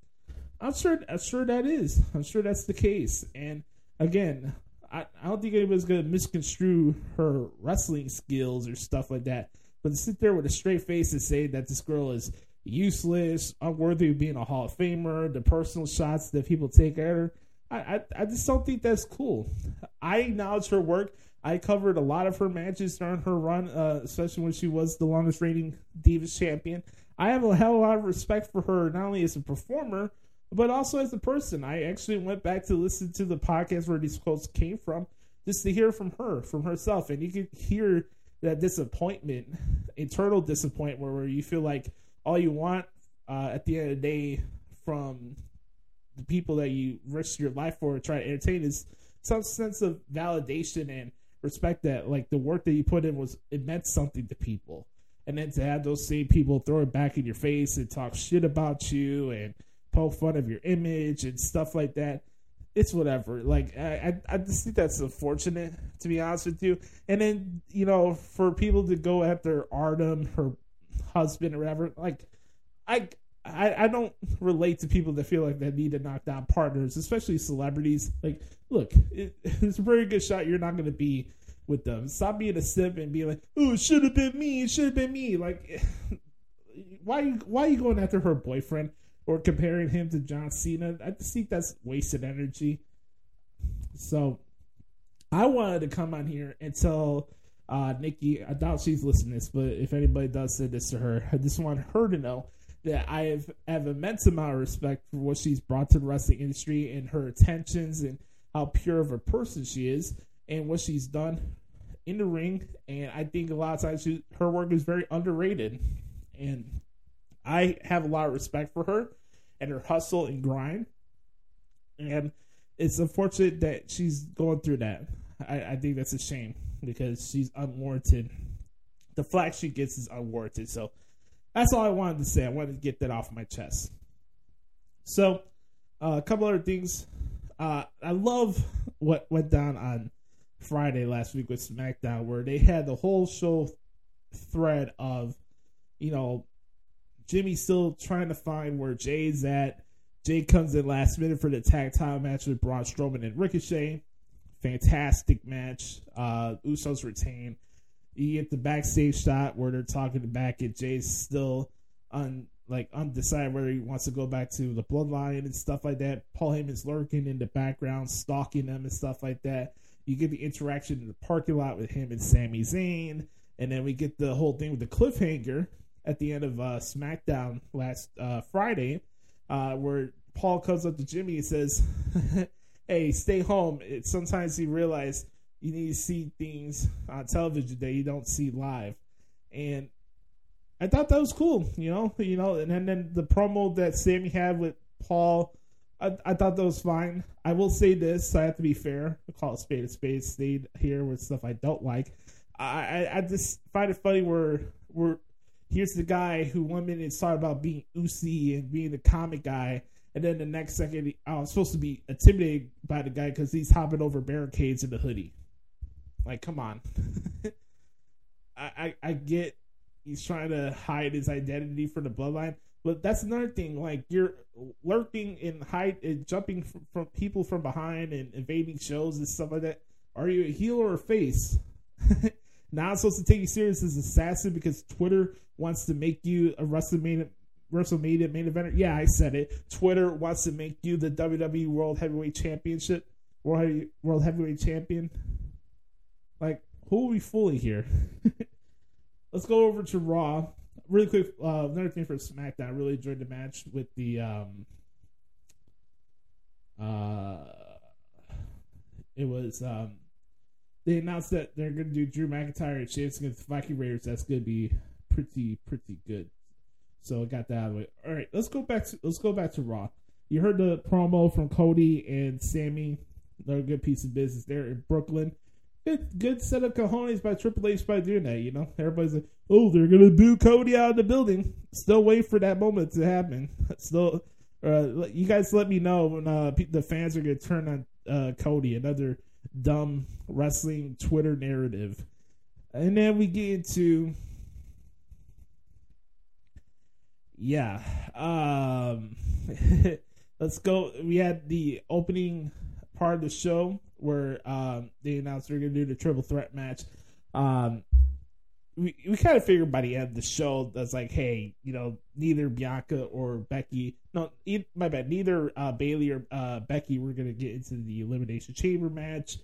I'm sure, I'm sure that is. I'm sure that's the case. And again, I, I don't think anybody's going to misconstrue her wrestling skills or stuff like that. But to sit there with a straight face and say that this girl is useless, unworthy of being a Hall of Famer, the personal shots that people take at her, I, I, I just don't think that's cool. I acknowledge her work. I covered a lot of her matches during her run, uh, especially when she was the longest reigning Divas champion. I have a hell of a lot of respect for her, not only as a performer, but also as a person. I actually went back to listen to the podcast where these quotes came from, just to hear from her, from herself. And you could hear that disappointment, internal disappointment, where you feel like all you want uh, at the end of the day from the people that you risk your life for, try to entertain, is some sense of validation and respect that, like, the work that you put in was, it meant something to people. And then to have those same people throw it back in your face and talk shit about you and poke fun of your image and stuff like that, it's whatever. Like, I, I just think that's unfortunate, to be honest with you. And then, you know, for people to go after Artem, her husband or whatever, like, I, I, I don't relate to people that feel like they need to knock down partners, especially celebrities. Like, look, it, it's a very good shot. You're not going to be with them. Stop being a simp and be like, oh, it should have been me, it should have been me. Like, why, why are you going after her boyfriend or comparing him to John Cena? I just think that's wasted energy. So I wanted to come on here and tell uh, Nikki, I doubt she's listening to this, but if anybody does say this to her, I just want her to know that I have, have immense amount of respect for what she's brought to the wrestling industry and her intentions and how pure of a person she is and what she's done in the ring. And I think a lot of times she, her work is very underrated. And I have a lot of respect for her and her hustle and grind. And it's unfortunate that she's going through that. I, I think that's a shame because she's unwarranted. The flack she gets is unwarranted. So that's all I wanted to say. I wanted to get that off my chest. So uh, a couple other things. Uh, I love what went down on Friday last week with SmackDown, where they had the whole show thread of, you know, Jimmy still trying to find where Jay's at. Jay comes in last minute for the tag title match with Braun Strowman and Ricochet. Fantastic match. Uh, Usos retain. You get the backstage shot where they're talking back and Jay's still un, like undecided whether he wants to go back to the Bloodline and stuff like that. Paul Heyman's lurking in the background, stalking them and stuff like that. You get the interaction in the parking lot with him and Sami Zayn. And then we get the whole thing with the cliffhanger at the end of uh, SmackDown last uh, Friday, uh, where Paul comes up to Jimmy and says, hey, stay home. It, sometimes you realize you need to see things on television that you don't see live. And I thought that was cool, you know? You know, and then, then the promo that Sammy had with Paul, I, I thought that was fine. I will say this, so I have to be fair. I call it spade a spade. Stay here with stuff I don't like. I, I, I just find it funny where we're, here's the guy who one minute is talking about being Uzi and being the comic guy, and then the next second, I was supposed to be intimidated by the guy because he's hopping over barricades in the hoodie. Like, come on. I, I I get he's trying to hide his identity from the Bloodline, but that's another thing. Like, you're lurking and hide and jumping from, from people from behind and invading shows and stuff like that. Are you a heel or a face? Now I'm supposed to take you serious as assassin because Twitter wants to make you a WrestleMania, WrestleMania main eventer. Yeah, I said it. Twitter wants to make you the W W E World Heavyweight Championship, World, World Heavyweight Champion. Like, who are we fooling here? Let's go over to Raw. Really quick, uh, another thing for SmackDown. I really enjoyed the match with the... Um, uh, it was... Um, They announced that they're going to do Drew McIntyre and Sheamus against the Viking Raiders. That's going to be pretty, pretty good. So I got that out of the way. All right, let's go back to let's go back to Raw. You heard the promo from Cody and Sammy. Another good piece of business there in Brooklyn. Good, good set of cojones by Triple H by doing that. You know, everybody's like, "Oh, they're going to boo Cody out of the building." Still wait for that moment to happen. Still, uh, you guys let me know when uh, the fans are going to turn on uh, Cody. Another dumb wrestling Twitter narrative. And then we get into yeah um let's go we had the opening part of the show where um they announced they're gonna do the triple threat match. um we, we kind of figured by the end of the show that's like, hey, you know, neither Bianca or Becky, no, my bad, neither uh, Bayley or uh, Becky were going to get into the Elimination Chamber match.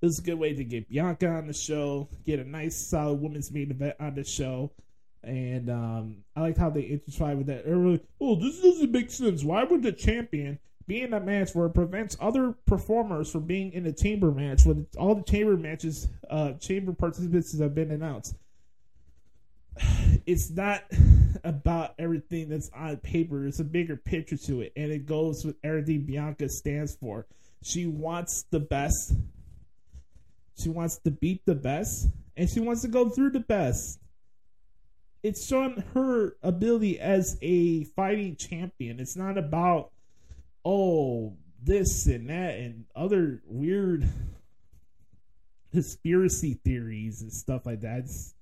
This is a good way to get Bianca on the show, get a nice, solid women's main event on the show. And um, I liked how they intertwined with that. They were like, oh, this doesn't make sense. Why would the champion be in a match where it prevents other performers from being in a chamber match when all the chamber matches, uh, chamber participants have been announced? It's not about everything that's on paper. It's a bigger picture to it, and it goes with everything Bianca stands for. She wants the best. She wants to beat the best, and she wants to go through the best. It's showing her ability as a fighting champion. It's not about, oh, this and that and other weird conspiracy theories and stuff like that. It's,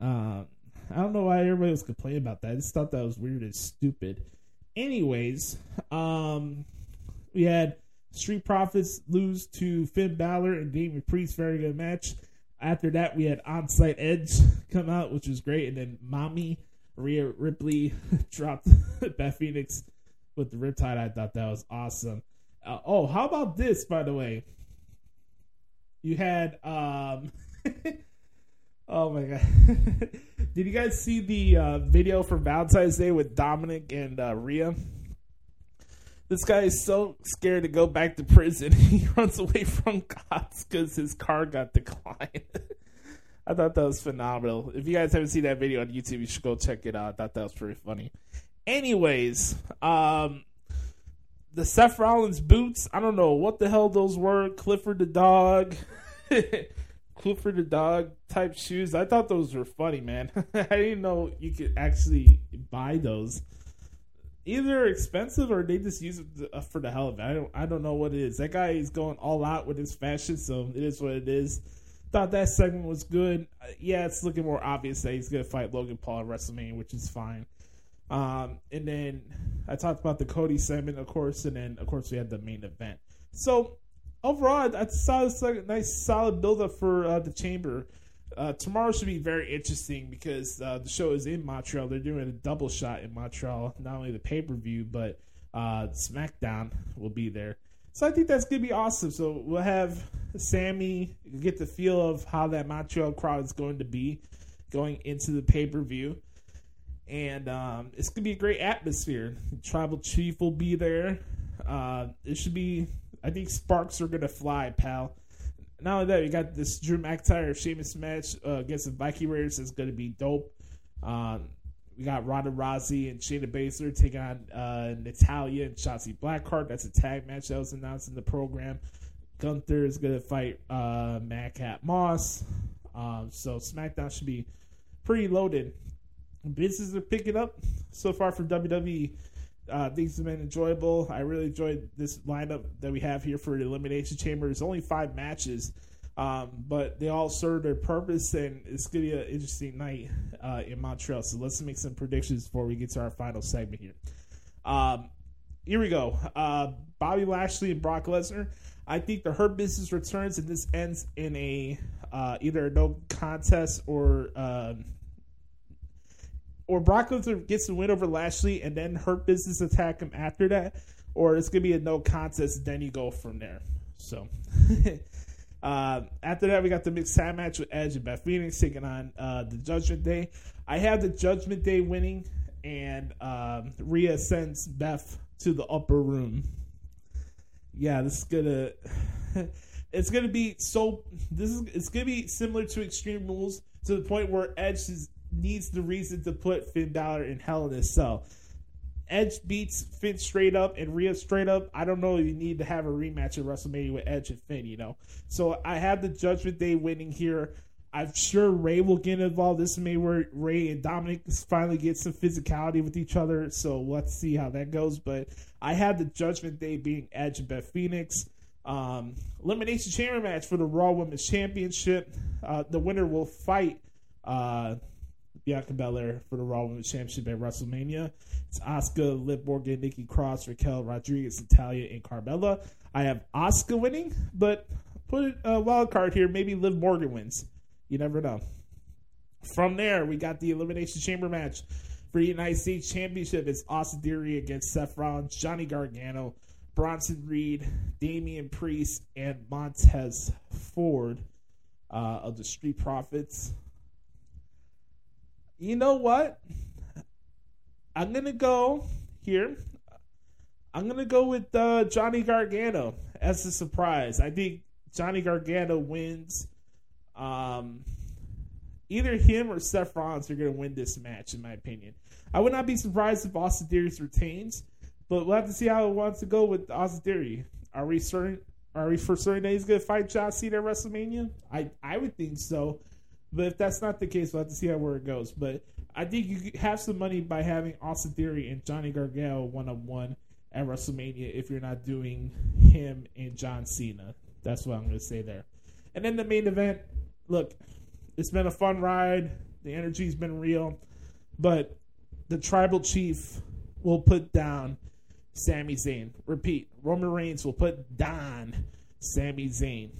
um, I don't know why everybody was complaining about that. I just thought that was weird and stupid. Anyways, um, we had Street Profits lose to Finn Balor and Damian Priest. Very good match. After that, we had Onside Edge come out, which was great. And then Mommy, Rhea Ripley, dropped Beth Phoenix with the Riptide. I thought that was awesome. Uh, oh, how about this, by the way? You had... Um, oh, my God. Did you guys see the uh, video for Valentine's Day with Dominic and uh, Rhea? This guy is so scared to go back to prison. He runs away from cops because his car got declined. I thought that was phenomenal. If you guys haven't seen that video on YouTube, you should go check it out. I thought that was pretty funny. Anyways, um, the Seth Rollins boots. I don't know what the hell those were. Clifford the dog. Clifford the dog type shoes. I thought those were funny, man. I didn't know you could actually buy those. Either expensive or they just use it for the hell of it. I don't, I don't know what it is. That guy is going all out with his fashion, so it is what it is. Thought that segment was good. Yeah, it's looking more obvious that he's going to fight Logan Paul at WrestleMania, which is fine. Um, and then I talked about the Cody segment, of course, and then, of course, we had the main event. So, overall, I saw this like a nice, solid build-up for uh, the Chamber. Uh, tomorrow should be very interesting because uh, the show is in Montreal. They're doing a double shot in Montreal. Not only the pay-per-view, but uh, SmackDown will be there. So I think that's going to be awesome. So we'll have Sammy get the feel of how that Montreal crowd is going to be going into the pay-per-view. And um, it's going to be a great atmosphere. The Tribal Chief will be there. Uh, it should be, I think sparks are going to fly, pal. Not only that, we got this Drew McIntyre Sheamus match uh, against the Viking Raiders. It's going to be dope. Um, we got Ronda Rousey and Shayna Baszler taking on uh, Natalya and Shotzi Blackheart. That's a tag match that was announced in the program. Gunther is going to fight uh, Mad Cat Moss. Um, so SmackDown should be pretty loaded. Businesses are picking up so far for W W E. Uh, things have been enjoyable. I really enjoyed this lineup that we have here for the Elimination Chamber. There's only five matches, um, but they all serve their purpose, and it's going to be an interesting night uh, in Montreal. So let's make some predictions before we get to our final segment here. Um, here we go. Uh, Bobby Lashley and Brock Lesnar. I think the Hurt Business returns, and this ends in a uh, either a no contest or... Uh, Or Brock Lesnar gets the win over Lashley and then Hurt Business attack him after that. Or it's going to be a no contest. Then you go from there. So, uh, after that, we got the mixed tag match with Edge and Beth Phoenix taking on uh, the Judgment Day. I have the Judgment Day winning. And um, Rhea sends Beth to the upper room. Yeah, this is going to... It's going to be so... This is It's going to be similar to Extreme Rules to the point where Edge is... needs the reason to put Finn Balor in Hell in a Cell. Edge beats Finn straight up and Rhea straight up. I don't know if you need to have a rematch at WrestleMania with Edge and Finn, you know. So I have the Judgment Day winning here. I'm sure Ray will get involved. This may where Ray and Dominic finally get some physicality with each other. So let's see how that goes. But I have the Judgment Day being Edge and Beth Phoenix. Um, Elimination Chamber match for the Raw Women's Championship. Uh, the winner will fight... Uh, Bianca Belair for the Raw Women's Championship at WrestleMania. It's Asuka, Liv Morgan, Nikki Cross, Raquel Rodriguez, Natalya, and Carmella. I have Asuka winning, but put a wild card here. Maybe Liv Morgan wins. You never know. From there, we got the Elimination Chamber match for the United States Championship. It's Austin Theory against Seth Rollins, Johnny Gargano, Bronson Reed, Damian Priest, and Montez Ford uh, of the Street Profits. You know what? I'm going to go here. I'm going to go with uh, Johnny Gargano as a surprise. I think Johnny Gargano wins. Um, either him or Seth Rollins are going to win this match, in my opinion. I would not be surprised if Austin Theory retains, but we'll have to see how it wants to go with Austin Theory. Are we certain? Are we for certain that he's going to fight John Cena at WrestleMania? I, I would think so. But if that's not the case, we'll have to see how where it goes. But I think you have some money by having Austin Theory and Johnny Gargano one-on-one at WrestleMania if you're not doing him and John Cena. That's what I'm going to say there. And then the main event, look, it's been a fun ride. The energy's been real. But the Tribal Chief will put down Sami Zayn. Repeat, Roman Reigns will put down Sami Zayn.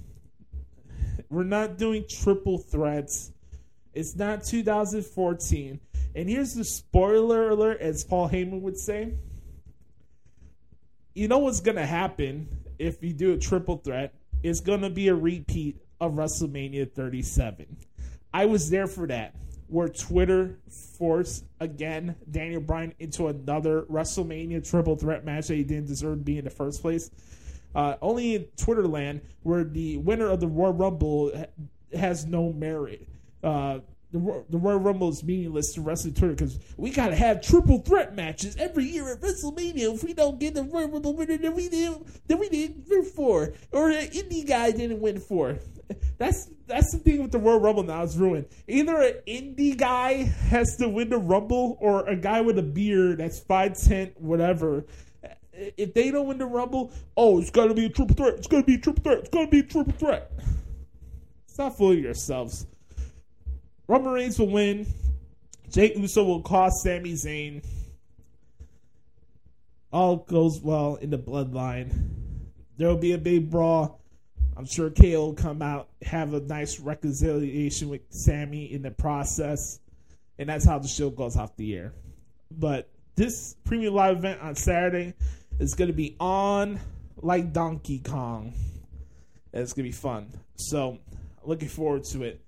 We're not doing triple threats. It's not two thousand fourteen. And here's the spoiler alert, as Paul Heyman would say. You know what's going to happen if you do a triple threat? It's going to be a repeat of WrestleMania thirty-seven. I was there for that, where Twitter forced, again, Daniel Bryan into another WrestleMania triple threat match that he didn't deserve to be in the first place. Uh, only in Twitter land, where the winner of the Royal Rumble ha- has no merit. Uh, the, Ro- the Royal Rumble is meaningless to wrestling Twitter because we got to have triple threat matches every year at WrestleMania. If we don't get the Royal Rumble winner that we didn't, that we didn't win for, or the indie guy didn't win for. That's that's the thing with the Royal Rumble now. It's ruined. Either an indie guy has to win the Rumble, or a guy with a beard that's five ten, whatever. If they don't win the Rumble, oh, it's going to be a triple threat. It's going to be a triple threat. It's going to be a triple threat. Stop fooling yourselves. Roman Reigns will win. Jey Uso will cost Sami Zayn. All goes well in the bloodline. There will be a big brawl. I'm sure K O will come out, have a nice reconciliation with Sami in the process. And that's how the show goes off the air. But this premium live event on Saturday is going to be on like Donkey Kong. And it's going to be fun. So, looking forward to it.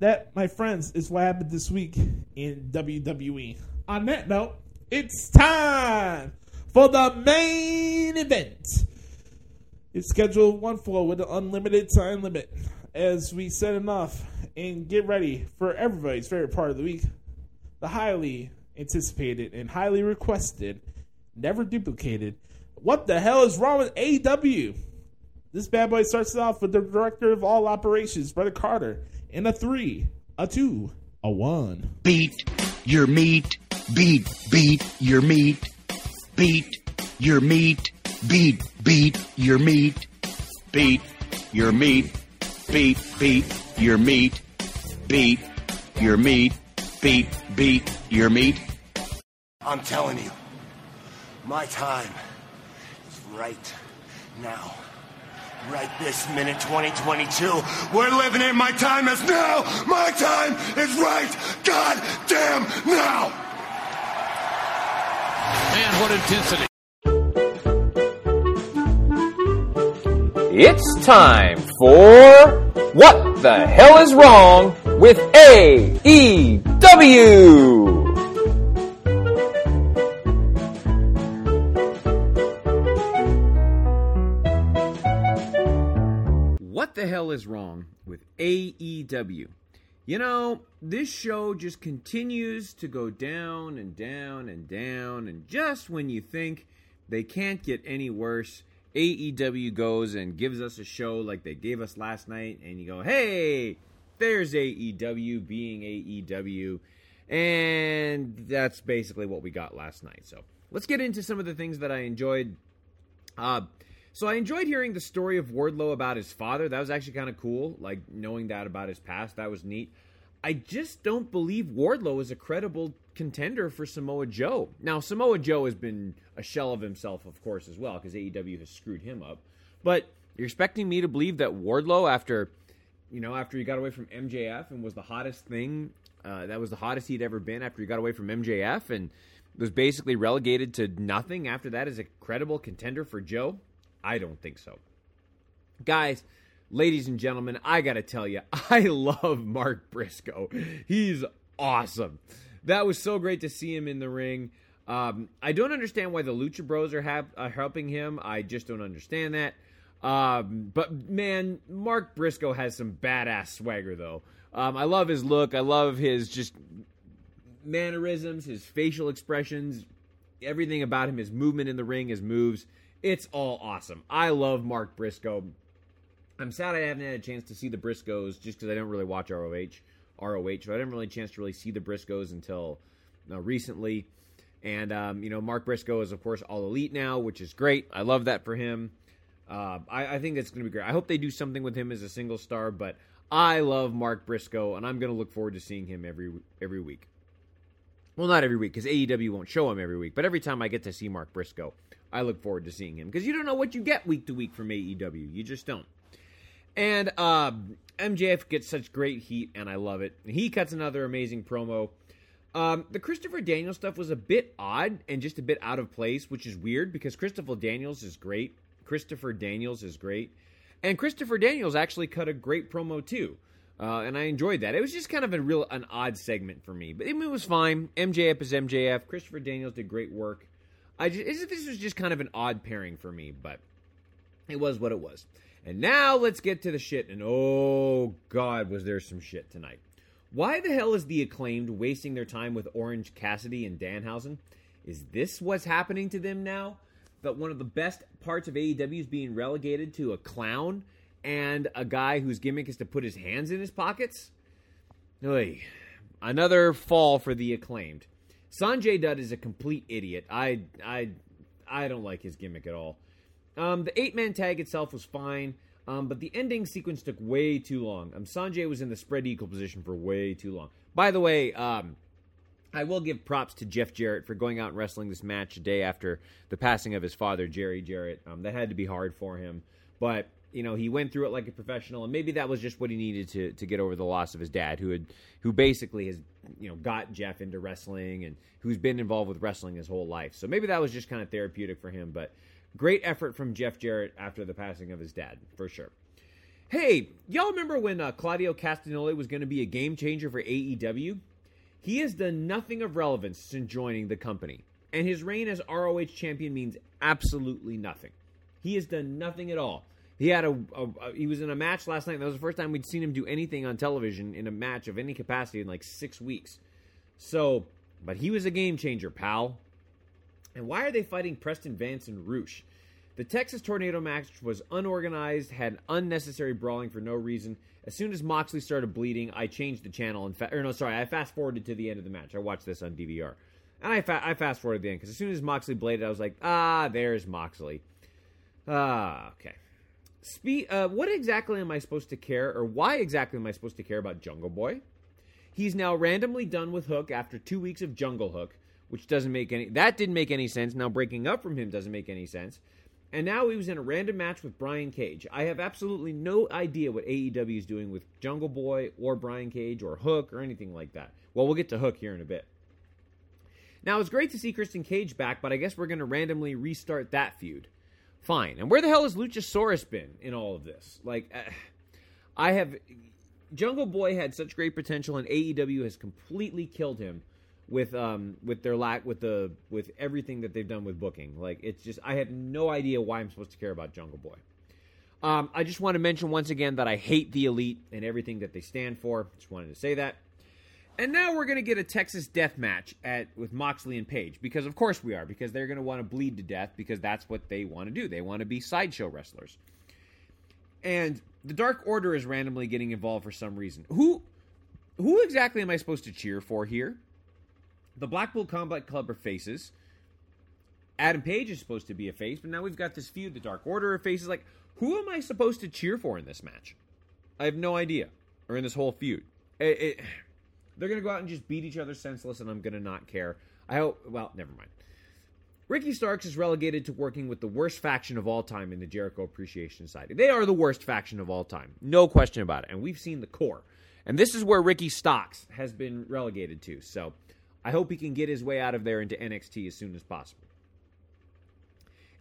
That, my friends, is what happened this week in W W E. On that note, it's time for the main event. It's scheduled one flow with an unlimited time limit as we set enough and get ready for everybody's favorite part of the week, the highly anticipated and highly requested, never duplicated, what the hell is wrong with A E W? This bad boy starts it off with the director of all operations, Brother Carter, in a three, a two, a one. Beat your meat, beat, beat your meat, beat your meat, beat, beat your meat, beat your meat, beat, beat your meat, beat your meat, beat, beat your meat. I'm telling you, my time is right now. Right this minute, twenty twenty-two. We're living in my time is now. My time is right. God damn now. Man, what intensity. It's time for What the Hell is Wrong with A E W? What the hell is wrong with A E W? You know, this show just continues to go down and down and down, and just when you think they can't get any worse, A E W goes and gives us a show like they gave us last night, and you go, hey, there's A E W being A E W, and that's basically what we got last night. So let's get into some of the things that I enjoyed. Uh, So I enjoyed hearing the story of Wardlow about his father. That was actually kind of cool, like knowing that about his past. That was neat. I just don't believe Wardlow is a credible contender for Samoa Joe. Now, Samoa Joe has been a shell of himself, of course, as well, because A E W has screwed him up. But you're expecting me to believe that Wardlow, after, you know, after he got away from M J F and was the hottest thing Uh, that was the hottest he'd ever been after he got away from M J F and was basically relegated to nothing after that as a credible contender for Joe? I don't think so. Guys, ladies and gentlemen, I got to tell you, I love Mark Briscoe. He's awesome. That was so great to see him in the ring. Um, I don't understand why the Lucha Bros are ha- uh, helping him. I just don't understand that. Um, but, man, Mark Briscoe has some badass swagger, though. Um, I love his look. I love his just mannerisms, his facial expressions. Everything about him, his movement in the ring, his moves. It's all awesome. I love Mark Briscoe. I'm sad I haven't had a chance to see the Briscoes just because I don't really watch R O H, R O H, so I didn't really have a chance to really see the Briscoes until uh, recently. And, um, you know, Mark Briscoe is, of course, All Elite now, which is great. I love that for him. Uh, I, I think that's going to be great. I hope they do something with him as a single star, but I love Mark Briscoe, and I'm going to look forward to seeing him every every week. Well, not every week, because A E W won't show him every week, but every time I get to see Mark Briscoe, I look forward to seeing him, because you don't know what you get week to week from A E W. You just don't. And uh, M J F gets such great heat, and I love it. He cuts another amazing promo. Um, the Christopher Daniels stuff was a bit odd and just a bit out of place, which is weird, because Christopher Daniels is great. Christopher Daniels is great. And Christopher Daniels actually cut a great promo, too. Uh, and I enjoyed that. It was just kind of a real an odd segment for me. But it was fine. M J F is M J F. Christopher Daniels did great work. I just, this was just kind of an odd pairing for me, but it was what it was. And now let's get to the shit. And oh, God, was there some shit tonight. Why the hell is The Acclaimed wasting their time with Orange Cassidy and Danhausen? Is this what's happening to them now? But one of the best parts of A E W is being relegated to a clown and a guy whose gimmick is to put his hands in his pockets? Oy. Another fall for The Acclaimed. Sanjay Dutt is a complete idiot. I I, I don't like his gimmick at all. Um, the eight-man tag itself was fine, um, but the ending sequence took way too long. Um, Sanjay was in the spread eagle position for way too long. By the way, um, I will give props to Jeff Jarrett for going out and wrestling this match a day after the passing of his father, Jerry Jarrett. Um, that had to be hard for him, but you know, he went through it like a professional, and maybe that was just what he needed to to get over the loss of his dad, who had who basically has you know got Jeff into wrestling and who's been involved with wrestling his whole life. So maybe that was just kind of therapeutic for him, but great effort from Jeff Jarrett after the passing of his dad, for sure. Hey, y'all remember when uh, Claudio Castagnoli was going to be a game changer for A E W? He has done nothing of relevance since joining the company, and his reign as R O H champion means absolutely nothing. He has done nothing at all. He had a, a, a he was in a match last night. And that was the first time we'd seen him do anything on television in a match of any capacity in like six weeks. So, but he was a game changer, pal. And why are they fighting Preston Vance and Rush? The Texas Tornado match was unorganized, had unnecessary brawling for no reason. As soon as Moxley started bleeding, I changed the channel and fa- or no, sorry, I fast forwarded to the end of the match. I watched this on D V R, and I fa- I fast forwarded the end because as soon as Moxley bladed, I was like, ah, there's Moxley. Ah, okay. Spe- uh, what exactly am I supposed to care, or why exactly am I supposed to care about Jungle Boy? He's now randomly done with Hook after two weeks of Jungle Hook, which doesn't make any... That didn't make any sense. Now breaking up from him doesn't make any sense. And now he was in a random match with Brian Cage. I have absolutely no idea what A E W is doing with Jungle Boy or Brian Cage or Hook or anything like that. Well, we'll get to Hook here in a bit. Now, it's great to see Christian Cage back, but I guess we're going to randomly restart that feud. Fine. And where the hell has Luchasaurus been in all of this? Like, uh, I have... Jungle Boy had such great potential, and A E W has completely killed him with um with their lack, with the with everything that they've done with booking. Like, it's just... I have no idea why I'm supposed to care about Jungle Boy. Um, I just want to mention once again that I hate the Elite and everything that they stand for. Just wanted to say that. And now we're going to get a Texas death match at with Moxley and Page, because of course we are, because they're going to want to bleed to death, because that's what they want to do. They want to be sideshow wrestlers. And the Dark Order is randomly getting involved for some reason. Who who exactly am I supposed to cheer for here? The Blackpool Combat Club are faces. Adam Page is supposed to be a face, but now we've got this feud. The Dark Order are faces. Like, who am I supposed to cheer for in this match? I have no idea. Or in this whole feud. It... it They're going to go out and just beat each other senseless, and I'm going to not care. I hope... Well, never mind. Ricky Starks is relegated to working with the worst faction of all time in the Jericho Appreciation Society. They are the worst faction of all time. No question about it. And we've seen the core. And this is where Ricky Stocks has been relegated to. So I hope he can get his way out of there into N X T as soon as possible.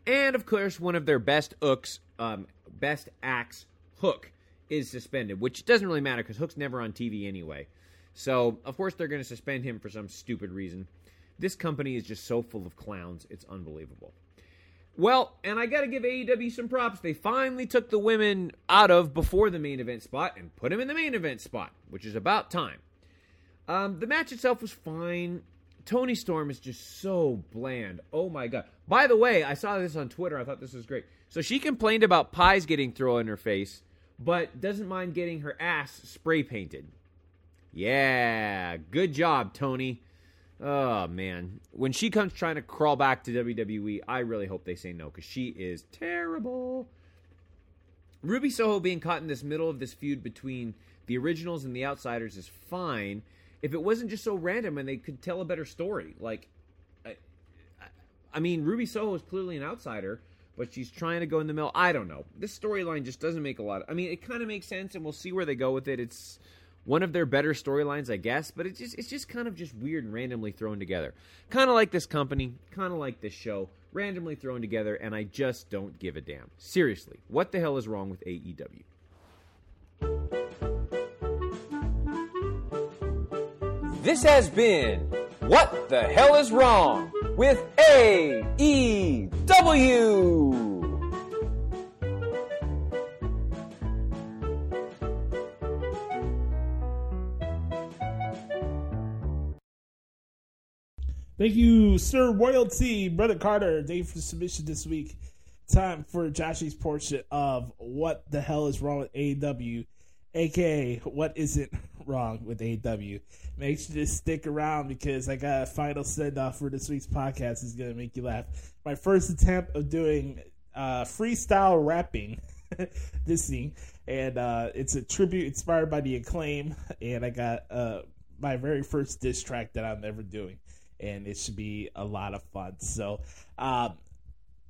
And, of course, one of their best hooks, um, best acts, Hook, is suspended, which doesn't really matter because Hook's never on T V anyway. So, of course, they're going to suspend him for some stupid reason. This company is just so full of clowns, it's unbelievable. Well, and I got to give A E W some props. They finally took the women out of before the main event spot and put them in the main event spot, which is about time. Um, the match itself was fine. Toni Storm is just so bland. Oh, my God. By the way, I saw this on Twitter. I thought this was great. So she complained about pies getting thrown in her face, but doesn't mind getting her ass spray painted. Yeah, good job, Toni. Oh, man. When she comes trying to crawl back to W W E, I really hope they say no, because she is terrible. Ruby Soho being caught in this middle of this feud between the originals and the outsiders is fine, if it wasn't just so random and they could tell a better story. Like, I, I mean, Ruby Soho is clearly an outsider, but she's trying to go in the middle. I don't know. This storyline just doesn't make a lot of, I mean, it kind of makes sense, and we'll see where they go with it. It's one of their better storylines, I guess, but it's just, it's just kind of just weird and randomly thrown together. Kind of like this company, kind of like this show, randomly thrown together, and I just don't give a damn. Seriously, what the hell is wrong with A E W? This has been What the Hell is Wrong with A E W. Thank you, Sir Royalty, Brother Carter. Thank you for the submission this week. Time for Joshy's portion of What the Hell is Wrong with A E W. A K A what isn't wrong with A E W. Make sure to stick around because I got a final send-off for this week's podcast. It's going to make you laugh. My first attempt of doing uh, freestyle rapping this thing. And uh, it's a tribute inspired by The Acclaim. And I got uh, my very first diss track that I'm ever doing. And it should be a lot of fun. So um,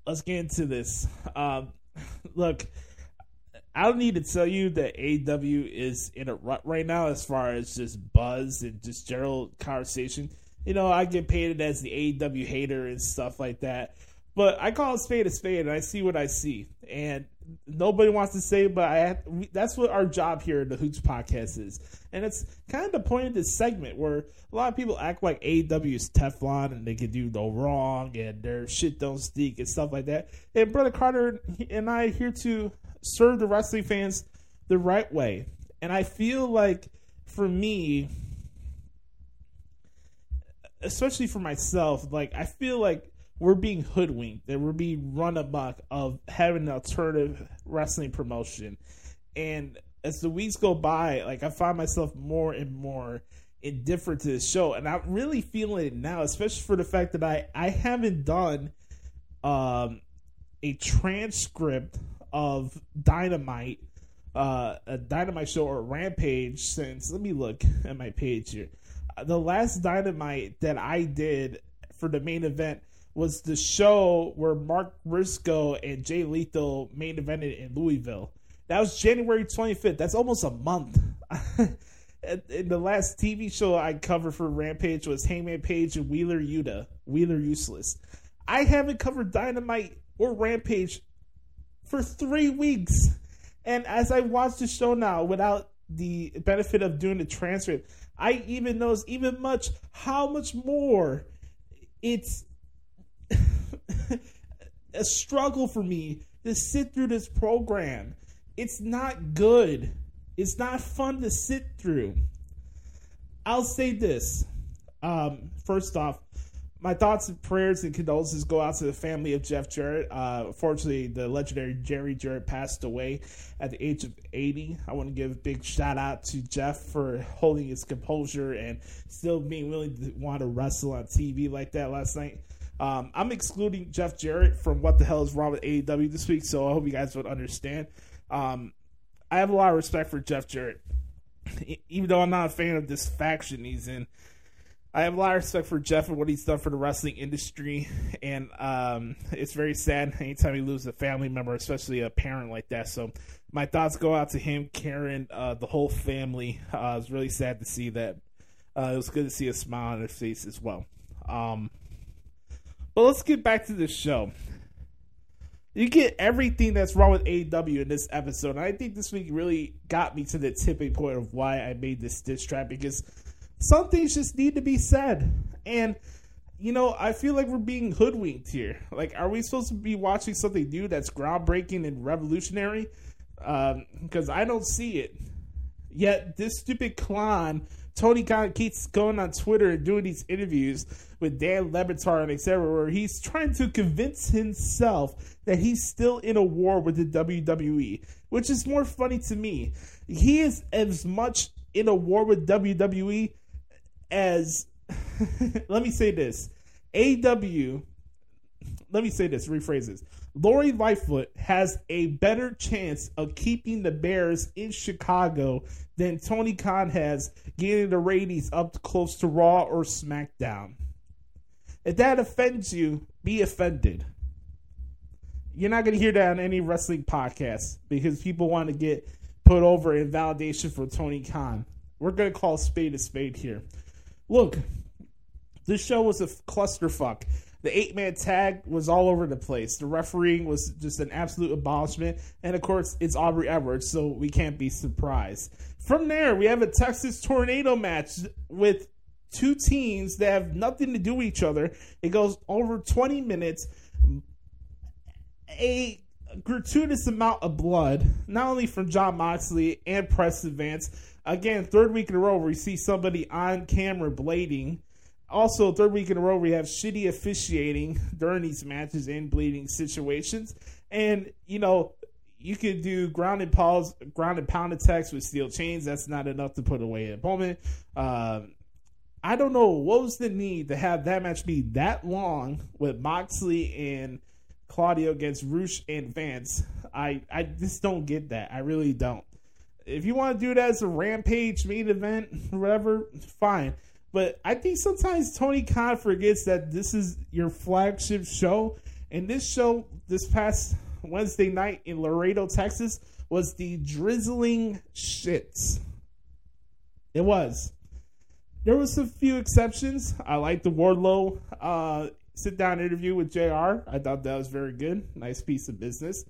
let's get into this. Um, look. I don't need to tell you that A E W is in a rut right now as far as just buzz and just general conversation. You know, I get painted as the A E W hater and stuff like that. But I call it spade a spade, and I see what I see. And nobody wants to say, but I have, that's what our job here in the Hoots Podcast is. And it's kind of the point of this segment where a lot of people act like A E W is Teflon and they can do no wrong and their shit don't stink and stuff like that. And Brother Carter and I are here to serve the wrestling fans the right way. And I feel like for me, especially for myself, like I feel like we're being hoodwinked, that we're being run amok of having an alternative wrestling promotion. And as the weeks go by, like I find myself more and more indifferent to this show. And I'm really feeling it now, especially for the fact that I, I haven't done um, a transcript of Dynamite, uh, a Dynamite show or Rampage since, let me look at my page here. The last Dynamite that I did for the main event was the show where Mark Briscoe and Jay Lethal main evented in Louisville. That was January twenty-fifth. That's almost a month. And the last T V show I covered for Rampage was Hangman Page and Wheeler Yuta, Wheeler Useless. I haven't covered Dynamite or Rampage for three weeks. And as I watch the show now, without the benefit of doing the transcript, I even notice even much how much more it's a struggle for me to sit through this program. It's not good. It's not fun to sit through. I'll say this. Um, first off, my thoughts and prayers and condolences go out to the family of Jeff Jarrett. Uh, fortunately, the legendary Jerry Jarrett passed away at the age of eighty. I want to give a big shout out to Jeff for holding his composure and still being willing to want to wrestle on T V like that last night. Um, I'm excluding Jeff Jarrett from What the Hell is Wrong with A E W this week, so I hope you guys would understand. Um, I have a lot of respect for Jeff Jarrett, even though I'm not a fan of this faction he's in. I have a lot of respect for Jeff and what he's done for the wrestling industry, and um, it's very sad anytime he loses a family member, especially a parent like that. So my thoughts go out to him, Karen, uh, the whole family. Uh, it's really sad to see that. Uh, it was good to see a smile on their face as well. Um, but let's get back to this show. You get everything that's wrong with A E W in this episode, and I think this week really got me to the tipping point of why I made this diss track, because some things just need to be said. And, you know, I feel like we're being hoodwinked here. Like, are we supposed to be watching something new that's groundbreaking and revolutionary? Um, because I don't see it. Yet this stupid clown, Tony Khan, keeps going on Twitter and doing these interviews with Dan Levitar and et cetera, where he's trying to convince himself that he's still in a war with the W W E, which is more funny to me. He is as much in a war with W W E as, let me say this, A E W, let me say this, rephrase this. Lori Lightfoot has a better chance of keeping the Bears in Chicago than Tony Khan has getting the ratings up close to Raw or SmackDown. If that offends you, be offended. You're not going to hear that on any wrestling podcast because people want to get put over in validation for Tony Khan. We're going to call a spade a spade here. Look, this show was a clusterfuck. The eight-man tag was all over the place. The refereeing was just an absolute abolishment. And, of course, it's Aubrey Edwards, so we can't be surprised. From there, we have a Texas Tornado match with two teams that have nothing to do with each other. It goes over twenty minutes. A gratuitous amount of blood, not only from Jon Moxley and Preston Vance. Again, third week in a row where we see somebody on camera blading. Also, third week in a row, we have shitty officiating during these matches and bleeding situations. And, you know, you could do ground and, pause, ground and pound attacks with steel chains. That's not enough to put away an opponent. Um, I don't know. What was the need to have that match be that long with Moxley and Claudio against Rush and Vance? I, I just don't get that. I really don't. If you want to do that as a Rampage main event, whatever, fine. But I think sometimes Tony Khan forgets that this is your flagship show. And this show this past Wednesday night in Laredo, Texas, was the drizzling shits. It was. There was a few exceptions. I liked the Wardlow uh, sit-down interview with J R. I thought that was very good. Nice piece of business.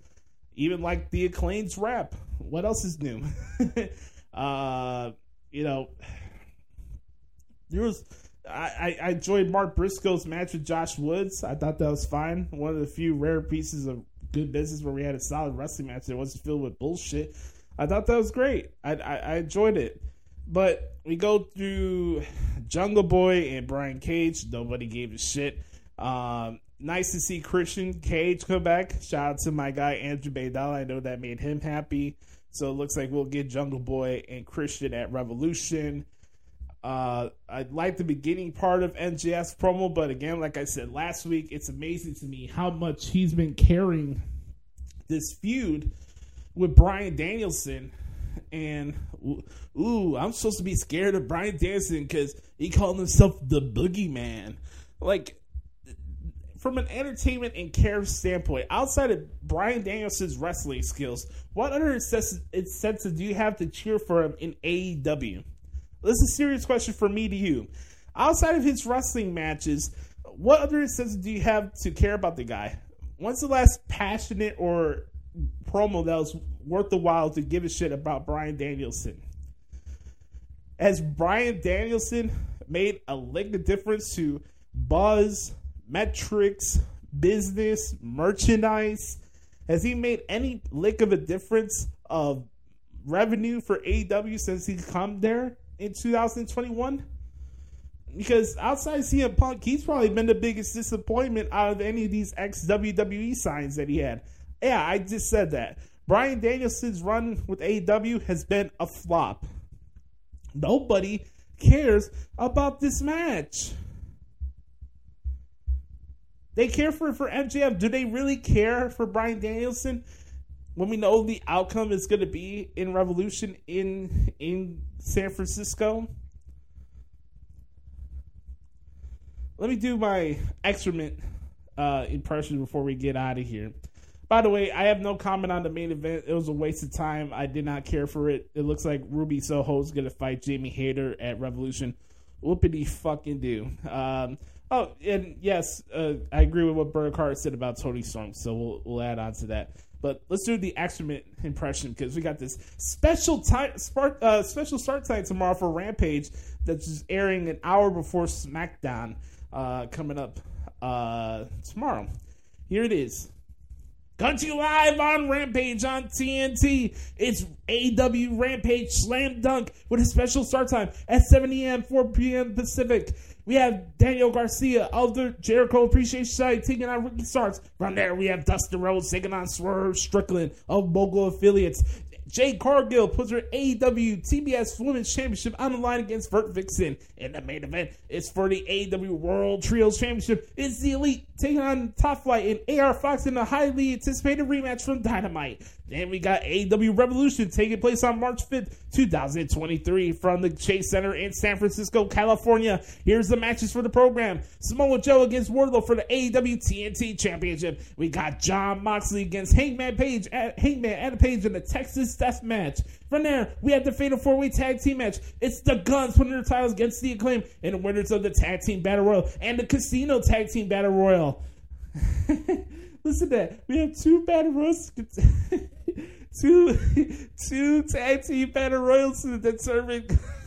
Even like the Acclaimed's rap. What else is new? uh, you know... There was, I, I enjoyed Mark Briscoe's match with Josh Woods. I thought that was fine. One of the few rare pieces of good business where we had a solid wrestling match that wasn't filled with bullshit. I thought that was great. I, I, I enjoyed it. But we go through Jungle Boy and Brian Cage. Nobody gave a shit. Um, nice to see Christian Cage come back. Shout out to my guy Andrew Baydala. I know that made him happy. So it looks like we'll get Jungle Boy and Christian at Revolution. Uh, I like the beginning part of M J F's promo, but again, like I said last week, it's amazing to me how much he's been carrying this feud with Bryan Danielson. And, ooh, I'm supposed to be scared of Bryan Danielson because he called himself the boogeyman. Like, from an entertainment and care standpoint, outside of Bryan Danielson's wrestling skills, what other incentives do you have to cheer for him in A E W? This is a serious question for me to you. Outside of his wrestling matches, what other incentive do you have to care about the guy? When's the last passionate or promo that was worth the while to give a shit about Bryan Danielson? Has Bryan Danielson made a lick of difference to buzz, metrics, business, merchandise? Has he made any lick of a difference of revenue for A E W since he's come there? In two thousand twenty-one, because outside C M Punk, he's probably been the biggest disappointment out of any of these ex-W W E signs that he had. Yeah, I just said that. Bryan Danielson's run with A E W has been a flop. Nobody cares about this match. They care for for M J F. Do they really care for Bryan Danielson? When we know the outcome is going to be in Revolution in in San Francisco, Let me do my excrement uh, impression before we get out of here. By the way, I have no comment on the main event. It was a waste of time. I did not care for it. It looks like Ruby Soho's going to fight Jamie Hayter at Revolution. Whoopity fucking do. Um, oh, and yes, uh, I agree with what Burkhart said about Tony Storm, so we'll, we'll add on to that. But let's do the excrement impression because we got this special time, spark, uh, special start time tomorrow for Rampage that's just airing an hour before SmackDown uh, coming up uh, tomorrow. Here it is. Country live on Rampage on T N T. It's A E W Rampage Slam Dunk with a special start time at seven a.m., four p.m. Pacific. We have Daniel Garcia of the Jericho Appreciation Society taking on Ricky Starks. From there, we have Dustin Rhodes taking on Swerve Strickland of Mogul Affiliates. Jay Cargill puts her A E W T B S Women's Championship on the line against Vert Vixen. And the main event is for the A E W World Trios Championship. It's the Elite taking on Top Flight and A R Fox in a highly anticipated rematch from Dynamite. Then we got A E W Revolution taking place on March fifth, twenty twenty-three from the Chase Center in San Francisco, California. Here's the matches for the program. Samoa Joe against Wardlow for the A E W T N T Championship. We got Jon Moxley against Hangman Page at Hangman Adam Page in the Texas Death Match. From there, we have the Fatal four-Way Tag Team Match. It's the Guns putting their titles against the Acclaim and the winners of the Tag Team Battle Royal and the Casino Tag Team Battle Royal. Listen to that. We have two Battle Royals. Two, two tag team battle royals that serving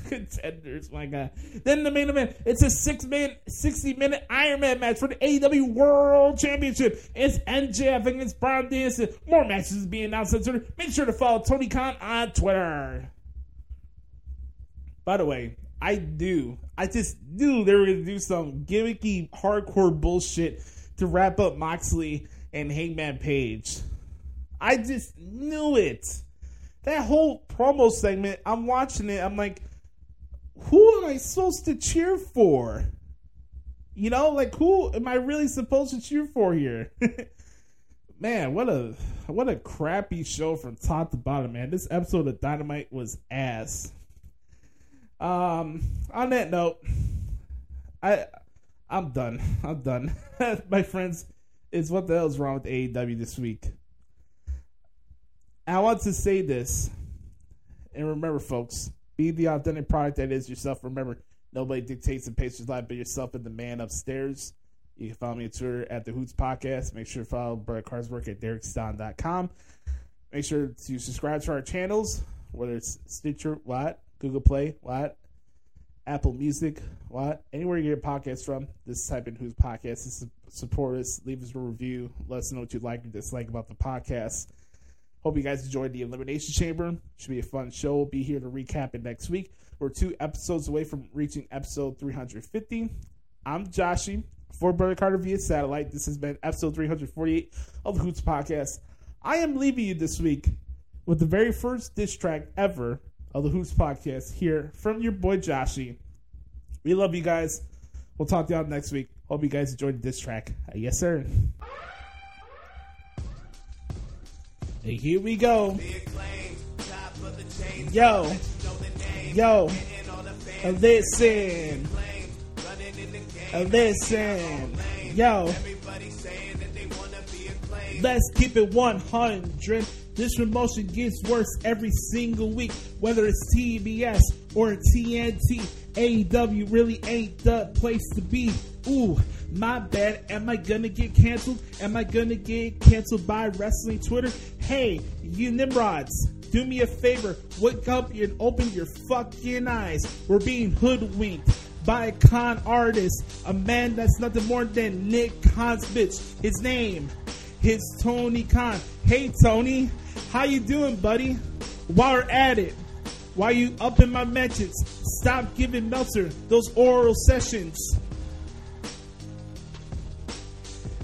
contenders. My God. Then the main event. It's a six-man, sixty-minute Iron Man match for the A E W World Championship. It's M J F against Bryan Danielson. More matches being announced on Twitter. Make sure to follow Tony Khan on Twitter. By the way, I do. I just knew they were going to do some gimmicky, hardcore bullshit to wrap up Moxley and Hangman Page. I just knew it. That whole promo segment, I'm watching it. I'm like, who am I supposed to cheer for? You know, like, who am I really supposed to cheer for here? Man, what a what a crappy show from top to bottom, man. This episode of Dynamite was ass. Um, on that note, I I'm done. I'm done. My friends, it's what the hell is wrong with A E W this week. I want to say this, and remember, folks, be the authentic product that is yourself. Remember, nobody dictates and pays your life but yourself and the man upstairs. You can follow me on Twitter at the Hoots Podcast. Make sure to follow Brett Carr's work at Derek Stein dot com. Make sure to subscribe to our channels, whether it's Stitcher, what, Google Play, what, Apple Music, what, anywhere you get your podcasts from. Just type in Hoots Podcast to support us. Leave us a review. Let us know what you like and dislike about the podcast. Hope you guys enjoyed the Elimination Chamber. Should be a fun show. We'll be here to recap it next week. We're two episodes away from reaching episode three hundred fifty. I'm Joshi for Brother Carter via satellite. This has been episode three hundred forty-eight of the Hoots Podcast. I am leaving you this week with the very first diss track ever of the Hoots Podcast here from your boy Joshi. We love you guys. We'll talk to y'all next week. Hope you guys enjoyed the diss track. Yes, sir. And here we go. The Acclaimed, top of the chain. Yo. Let you know the name. Yo. And all the fans. Listen. Acclaimed, listen. Yo. Everybody saying that they want to be acclaimed. Let's keep it one hundred. This promotion gets worse every single week. Whether it's T B S or T N T, A E W really ain't the place to be. Ooh, my bad. Am I gonna get canceled? Am I gonna get canceled by wrestling Twitter? Hey, you Nimrods, do me a favor. Wake up and open your fucking eyes. We're being hoodwinked by a con artist. A man that's nothing more than Nick Khan's bitch. His name is Tony Khan. Hey, Tony. How you doing, buddy? While we're at it, while you up in my mentions, stop giving Meltzer those oral sessions.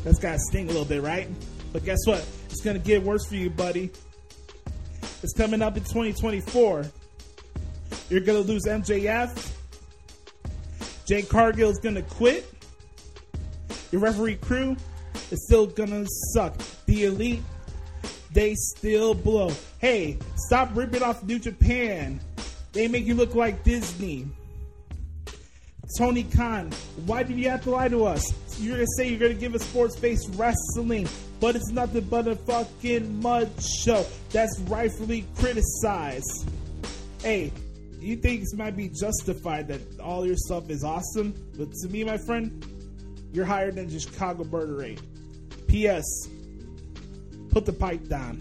That's gotta sting a little bit, right? But guess what? It's gonna get worse for you, buddy. It's coming up in twenty twenty-four. You're gonna lose M J F. Jay Cargill's gonna quit. Your referee crew is still gonna suck. The Elite, they still blow. Hey, stop ripping off New Japan. They make you look like Disney. Tony Khan, why did you have to lie to us? You're going to say you're going to give us sports-based wrestling, but it's nothing but a fucking mud show that's rightfully criticized. Hey, you think it might be justified that all your stuff is awesome, but to me, my friend, you're higher than just Chicago Murder Rate. P S Put the pipe down.